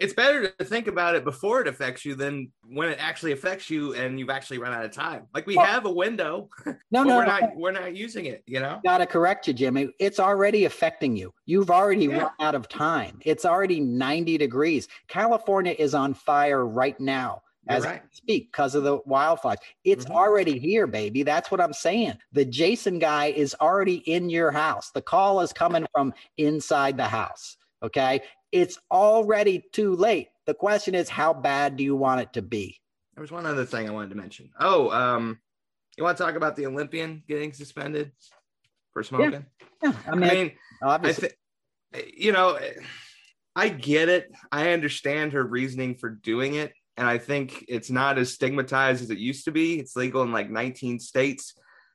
It's better to think about it before it affects you than when it actually affects you and you've actually run out of time. Like, we well, have a window. No, but no, we're not, no. we're not using it, you know? Gotta correct you, Jimmy. It's already affecting you. You've already yeah. run out of time. It's already ninety degrees. California is on fire right now as right. I speak because of the wildfires. It's mm-hmm. already here, baby. That's what I'm saying. The Jason guy is already in your house. The call is coming from inside the house, okay? It's already too late. The question is, how bad do you want it to be? There was one other thing I wanted to mention. Oh, um, you want to talk about the Olympian getting suspended for smoking? Yeah, yeah. I mean, I mean obviously. I th- you know, I get it. I understand her reasoning for doing it. And I think it's not as stigmatized as it used to be. It's legal in like nineteen states.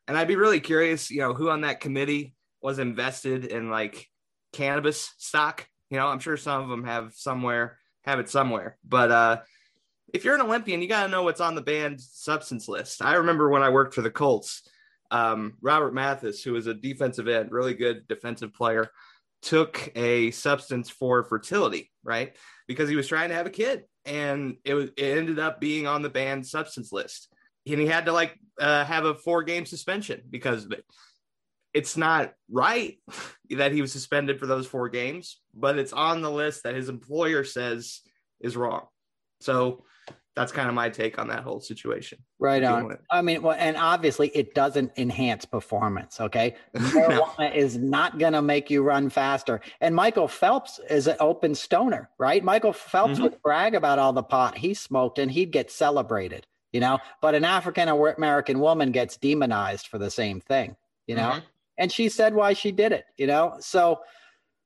And I'd be really curious, you know, who on that committee was invested in like cannabis stock. You know, I'm sure some of them have somewhere, have it somewhere. But uh, if you're an Olympian, you got to know what's on the banned substance list. I remember when I worked for the Colts, um, Robert Mathis, who was a defensive end, really good defensive player, took a substance for fertility, right? Because he was trying to have a kid, and it was it ended up being on the banned substance list. And he had to like uh, have a four game suspension because of it. It's not right that he was suspended for those four games, but it's on the list that his employer says is wrong. So that's kind of my take on that whole situation. Right on. I mean, well, and obviously it doesn't enhance performance. Okay. Marijuana no. is not going to make you run faster. And Michael Phelps is an open stoner, right? Michael Phelps mm-hmm. would brag about all the pot he smoked and he'd get celebrated, you know, but an African American woman gets demonized for the same thing, you know? Mm-hmm. And she said why she did it, you know? So,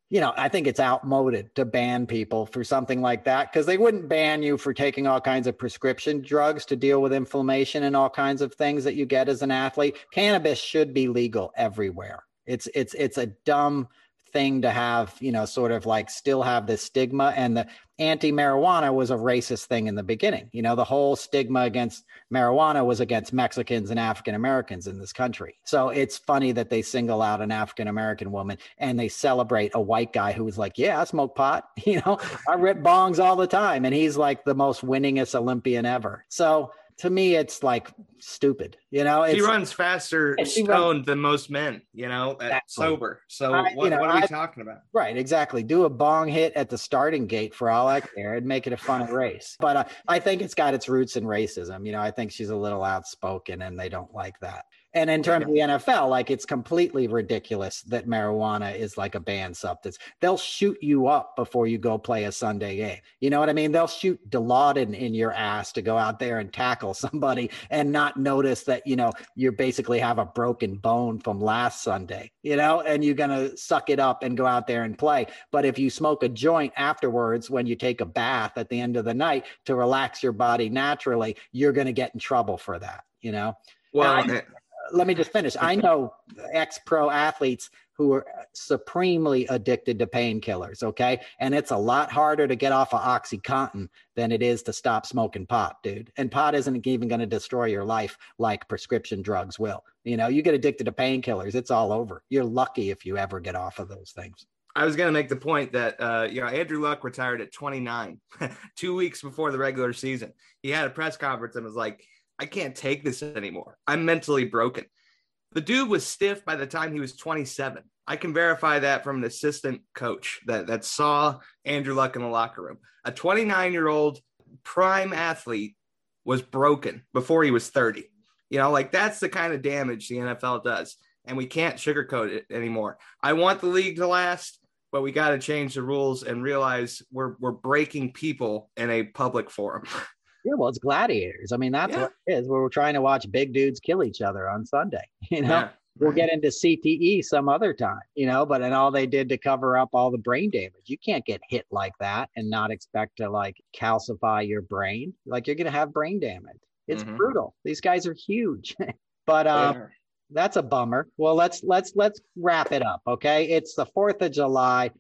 you know, I think it's outmoded to ban people for something like that, because they wouldn't ban you for taking all kinds of prescription drugs to deal with inflammation and all kinds of things that you get as an athlete. Cannabis should be legal everywhere. It's it's it's a dumb thing to have, you know, sort of like still have this stigma. And the anti-marijuana was a racist thing in the beginning. You know, the whole stigma against marijuana was against Mexicans and African Americans in this country. So it's funny that they single out an African American woman and they celebrate a white guy who was like, yeah, I smoke pot, you know, I rip bongs all the time. And he's like the most winningest Olympian ever. So to me, it's like stupid, you know. It's, she runs faster she stoned runs, than most men, you know, exactly. sober. So I, what, you know, what are I, we talking about? Right, exactly. Do a bong hit at the starting gate for all I care and make it a fun race. But uh, I think it's got its roots in racism. You know, I think she's a little outspoken and they don't like that. And in terms yeah. of the N F L, like, it's completely ridiculous that marijuana is like a banned substance. They'll shoot you up before you go play a Sunday game. You know what I mean? They'll shoot Dilaudin in your ass to go out there and tackle somebody and not notice that, you know, you basically have a broken bone from last Sunday, you know, and you're going to suck it up and go out there and play. But if you smoke a joint afterwards, when you take a bath at the end of the night to relax your body naturally, you're going to get in trouble for that, you know? Well, now, I- let me just finish. I know ex-pro athletes who are supremely addicted to painkillers, okay? And it's a lot harder to get off of OxyContin than it is to stop smoking pot, dude. And pot isn't even going to destroy your life like prescription drugs will. You know, you get addicted to painkillers, it's all over. You're lucky if you ever get off of those things. I was going to make the point that, uh, you know, Andrew Luck retired at twenty-nine, two weeks before the regular season. He had a press conference and was like, I can't take this anymore. I'm mentally broken. The dude was stiff by the time he was twenty-seven. I can verify that from an assistant coach that, that saw Andrew Luck in the locker room. A twenty-nine-year-old prime athlete was broken before he was thirty. You know, like, that's the kind of damage the N F L does, and we can't sugarcoat it anymore. I want the league to last, but we got to change the rules and realize we're we're breaking people in a public forum. Yeah, well, it's gladiators. I mean, that's yeah. what it is. We're trying to watch big dudes kill each other on Sunday. You know, yeah. we'll get into C T E some other time, you know, but and all they did to cover up all the brain damage. You can't get hit like that and not expect to like calcify your brain. Like, you're going to have brain damage. It's mm-hmm. brutal. These guys are huge. But um, that's a bummer. Well, let's let's let's wrap it up, okay? It's the Fourth of July.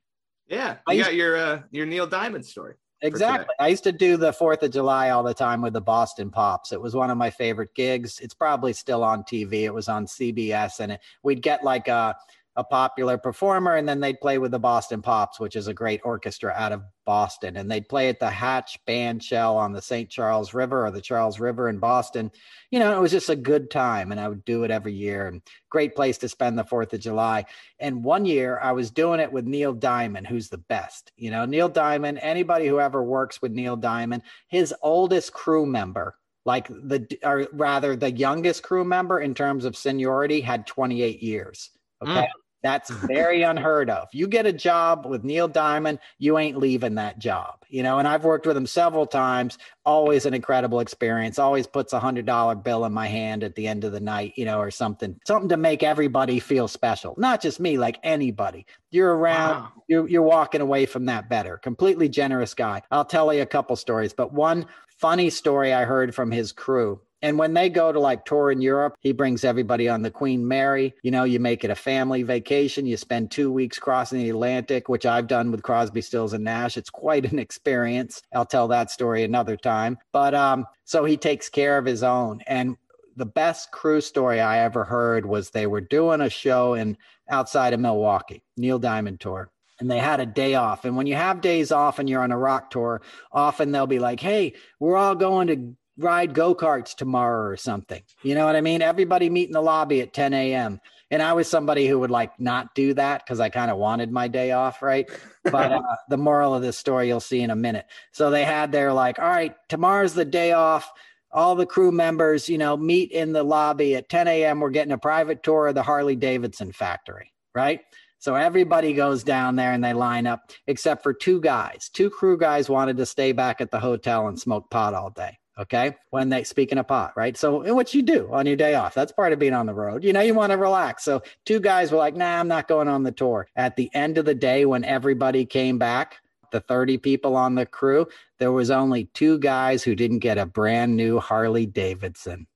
Yeah, you got your uh, your Neil Diamond story. Exactly. I used to do the Fourth of July all the time with the Boston Pops. It was one of my favorite gigs. It's probably still on T V. It was on C B S, and it, we'd get like a, a popular performer, and then they'd play with the Boston Pops, which is a great orchestra out of Boston. And they'd play at the Hatch Band Shell on the Saint Charles River or the Charles River in Boston. You know, it was just a good time, and I would do it every year. And great place to spend the Fourth of July. And one year I was doing it with Neil Diamond, who's the best. You know, Neil Diamond, anybody who ever works with Neil Diamond, his oldest crew member, like the, or rather the youngest crew member in terms of seniority, had twenty-eight years. Okay. Mm. That's very unheard of. You get a job with Neil Diamond, you ain't leaving that job, you know, and I've worked with him several times, always an incredible experience, always puts a hundred dollar bill in my hand at the end of the night, you know, or something, something to make everybody feel special. Not just me, like anybody you're around, wow. you're, you're walking away from that better. Completely generous guy. I'll tell you a couple stories, but one funny story I heard from his crew. And when they go to like tour in Europe, he brings everybody on the Queen Mary. You know, you make it a family vacation. You spend two weeks crossing the Atlantic, which I've done with Crosby, Stills and Nash. It's quite an experience. I'll tell that story another time. But um, so he takes care of his own. And the best crew story I ever heard was they were doing a show in outside of Milwaukee, Neil Diamond tour. And they had a day off. And when you have days off and you're on a rock tour, often they'll be like, hey, we're all going to ride go-karts tomorrow or something. You know what I mean? Everybody meet in the lobby at ten a.m. And I was somebody who would like not do that because I kind of wanted my day off, right? But uh, the moral of this story you'll see in a minute. So they had their like, all right, tomorrow's the day off. All the crew members, you know, meet in the lobby at ten a.m. We're getting a private tour of the Harley-Davidson factory, right? So everybody goes down there and they line up, except for two guys. Two crew guys wanted to stay back at the hotel and smoke pot all day. Okay. When they, speaking of pot, right? So what you do on your day off, that's part of being on the road. You know, you want to relax. So two guys were like, nah, I'm not going on the tour. At the end of the day, when everybody came back, the thirty people on the crew, there was only two guys who didn't get a brand new Harley Davidson.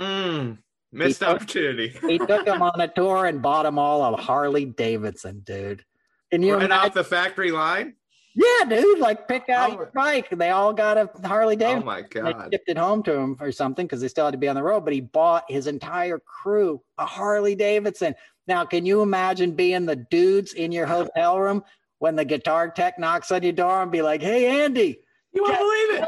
Mm, missed he opportunity. Took, he took them on a tour and bought them all a Harley Davidson, dude. And you right imagine- off the factory line? Yeah, dude, like pick out oh, your bike. They all got a Harley Davidson. Oh, my God. They shipped it home to him or something because they still had to be on the road. But he bought his entire crew a Harley Davidson. Now, can you imagine being the dudes in your hotel room when the guitar tech knocks on your door and be like, hey, Andy. You won't believe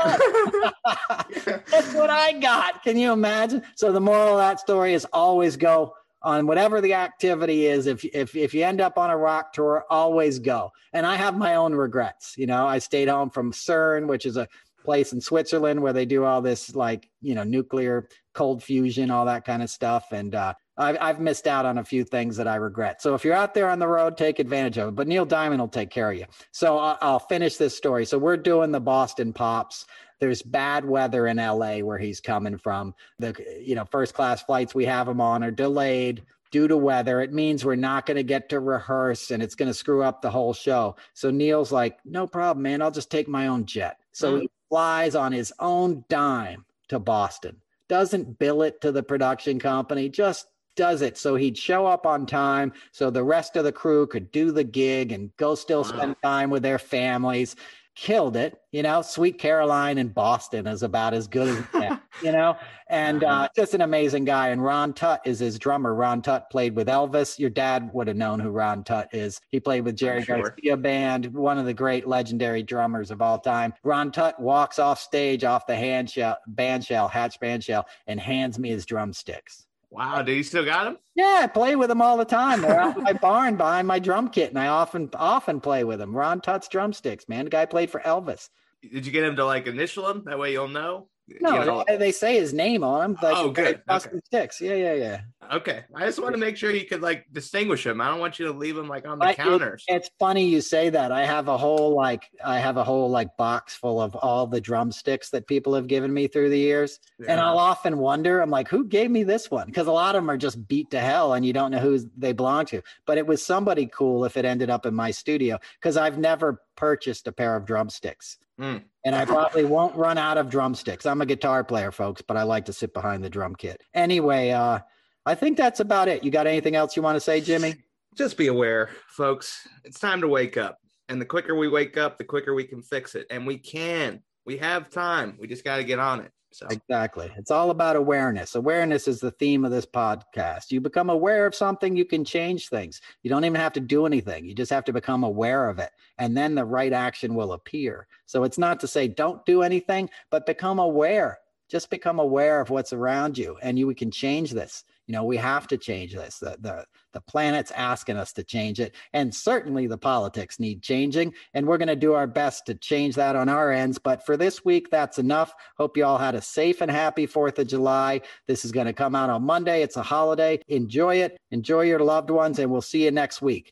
it. That's what I got. Can you imagine? So the moral of that story is always go. On whatever the activity is, if if if you end up on a rock tour, always go. And I have my own regrets. You know, I stayed home from CERN, which is a place in Switzerland where they do all this like, you know, nuclear cold fusion, all that kind of stuff. And uh, I've, I've missed out on a few things that I regret. So if you're out there on the road, take advantage of it. But Neil Diamond will take care of you. So I'll, I'll finish this story. So we're doing the Boston Pops. There's bad weather in L A where he's coming from. The, you know, first class flights we have him on are delayed due to weather. It means we're not going to get to rehearse and it's going to screw up the whole show. So Neil's like, no problem, man. I'll just take my own jet. So mm-hmm. he flies on his own dime to Boston. Doesn't bill it to the production company, just does it. So he'd show up on time so the rest of the crew could do the gig and go still spend time with their families. Killed it, you know. Sweet Caroline in Boston is about as good as that, you know, and uh, just an amazing guy. And Ron Tutt is his drummer. Ron Tutt played with Elvis. Your dad would have known who Ron Tutt is. He played with Jerry sure. Garcia Band, one of the great legendary drummers of all time. Ron Tutt walks off stage off the hand shell, band shell, Hatch band shell, and hands me his drumsticks. Wow, do you still got them? Yeah, I play with them all the time. They're out in my barn behind my drum kit, and I often often play with them. Ron Tutt's drumsticks, man. The guy played for Elvis. Did you get him to, like, initial him? That way you'll know? No, you know, they, they say his name on him. Like, oh, good. Okay. Sticks. Yeah, yeah, yeah. Okay. I just want to make sure you could, like, distinguish him. I don't want you to leave him, like, on the I, counters. It, it's funny you say that. I have a whole, like, I have a whole, like, box full of all the drumsticks that people have given me through the years. Yeah. And I'll often wonder, I'm like, who gave me this one? Because a lot of them are just beat to hell and you don't know who they belong to. But it was somebody cool if it ended up in my studio because I've never purchased a pair of drumsticks. Mm. And I probably won't run out of drumsticks. I'm a guitar player, folks, but I like to sit behind the drum kit. Anyway, uh, I think that's about it. You got anything else you want to say, Jimmy? Just be aware, folks. It's time to wake up. And the quicker we wake up, the quicker we can fix it. And we can. We have time. We just got to get on it. So. Exactly. It's all about awareness. Awareness is the theme of this podcast. You become aware of something, you can change things. You don't even have to do anything. You just have to become aware of it. And then the right action will appear. So it's not to say don't do anything, but become aware. Just become aware of what's around you, and you we can change this. You know, we have to change this. The, the, the planet's asking us to change it. And certainly the politics need changing, and we're going to do our best to change that on our ends. But for this week, that's enough. Hope you all had a safe and happy fourth of July. This is going to come out on Monday. It's a holiday. Enjoy it. Enjoy your loved ones, and we'll see you next week.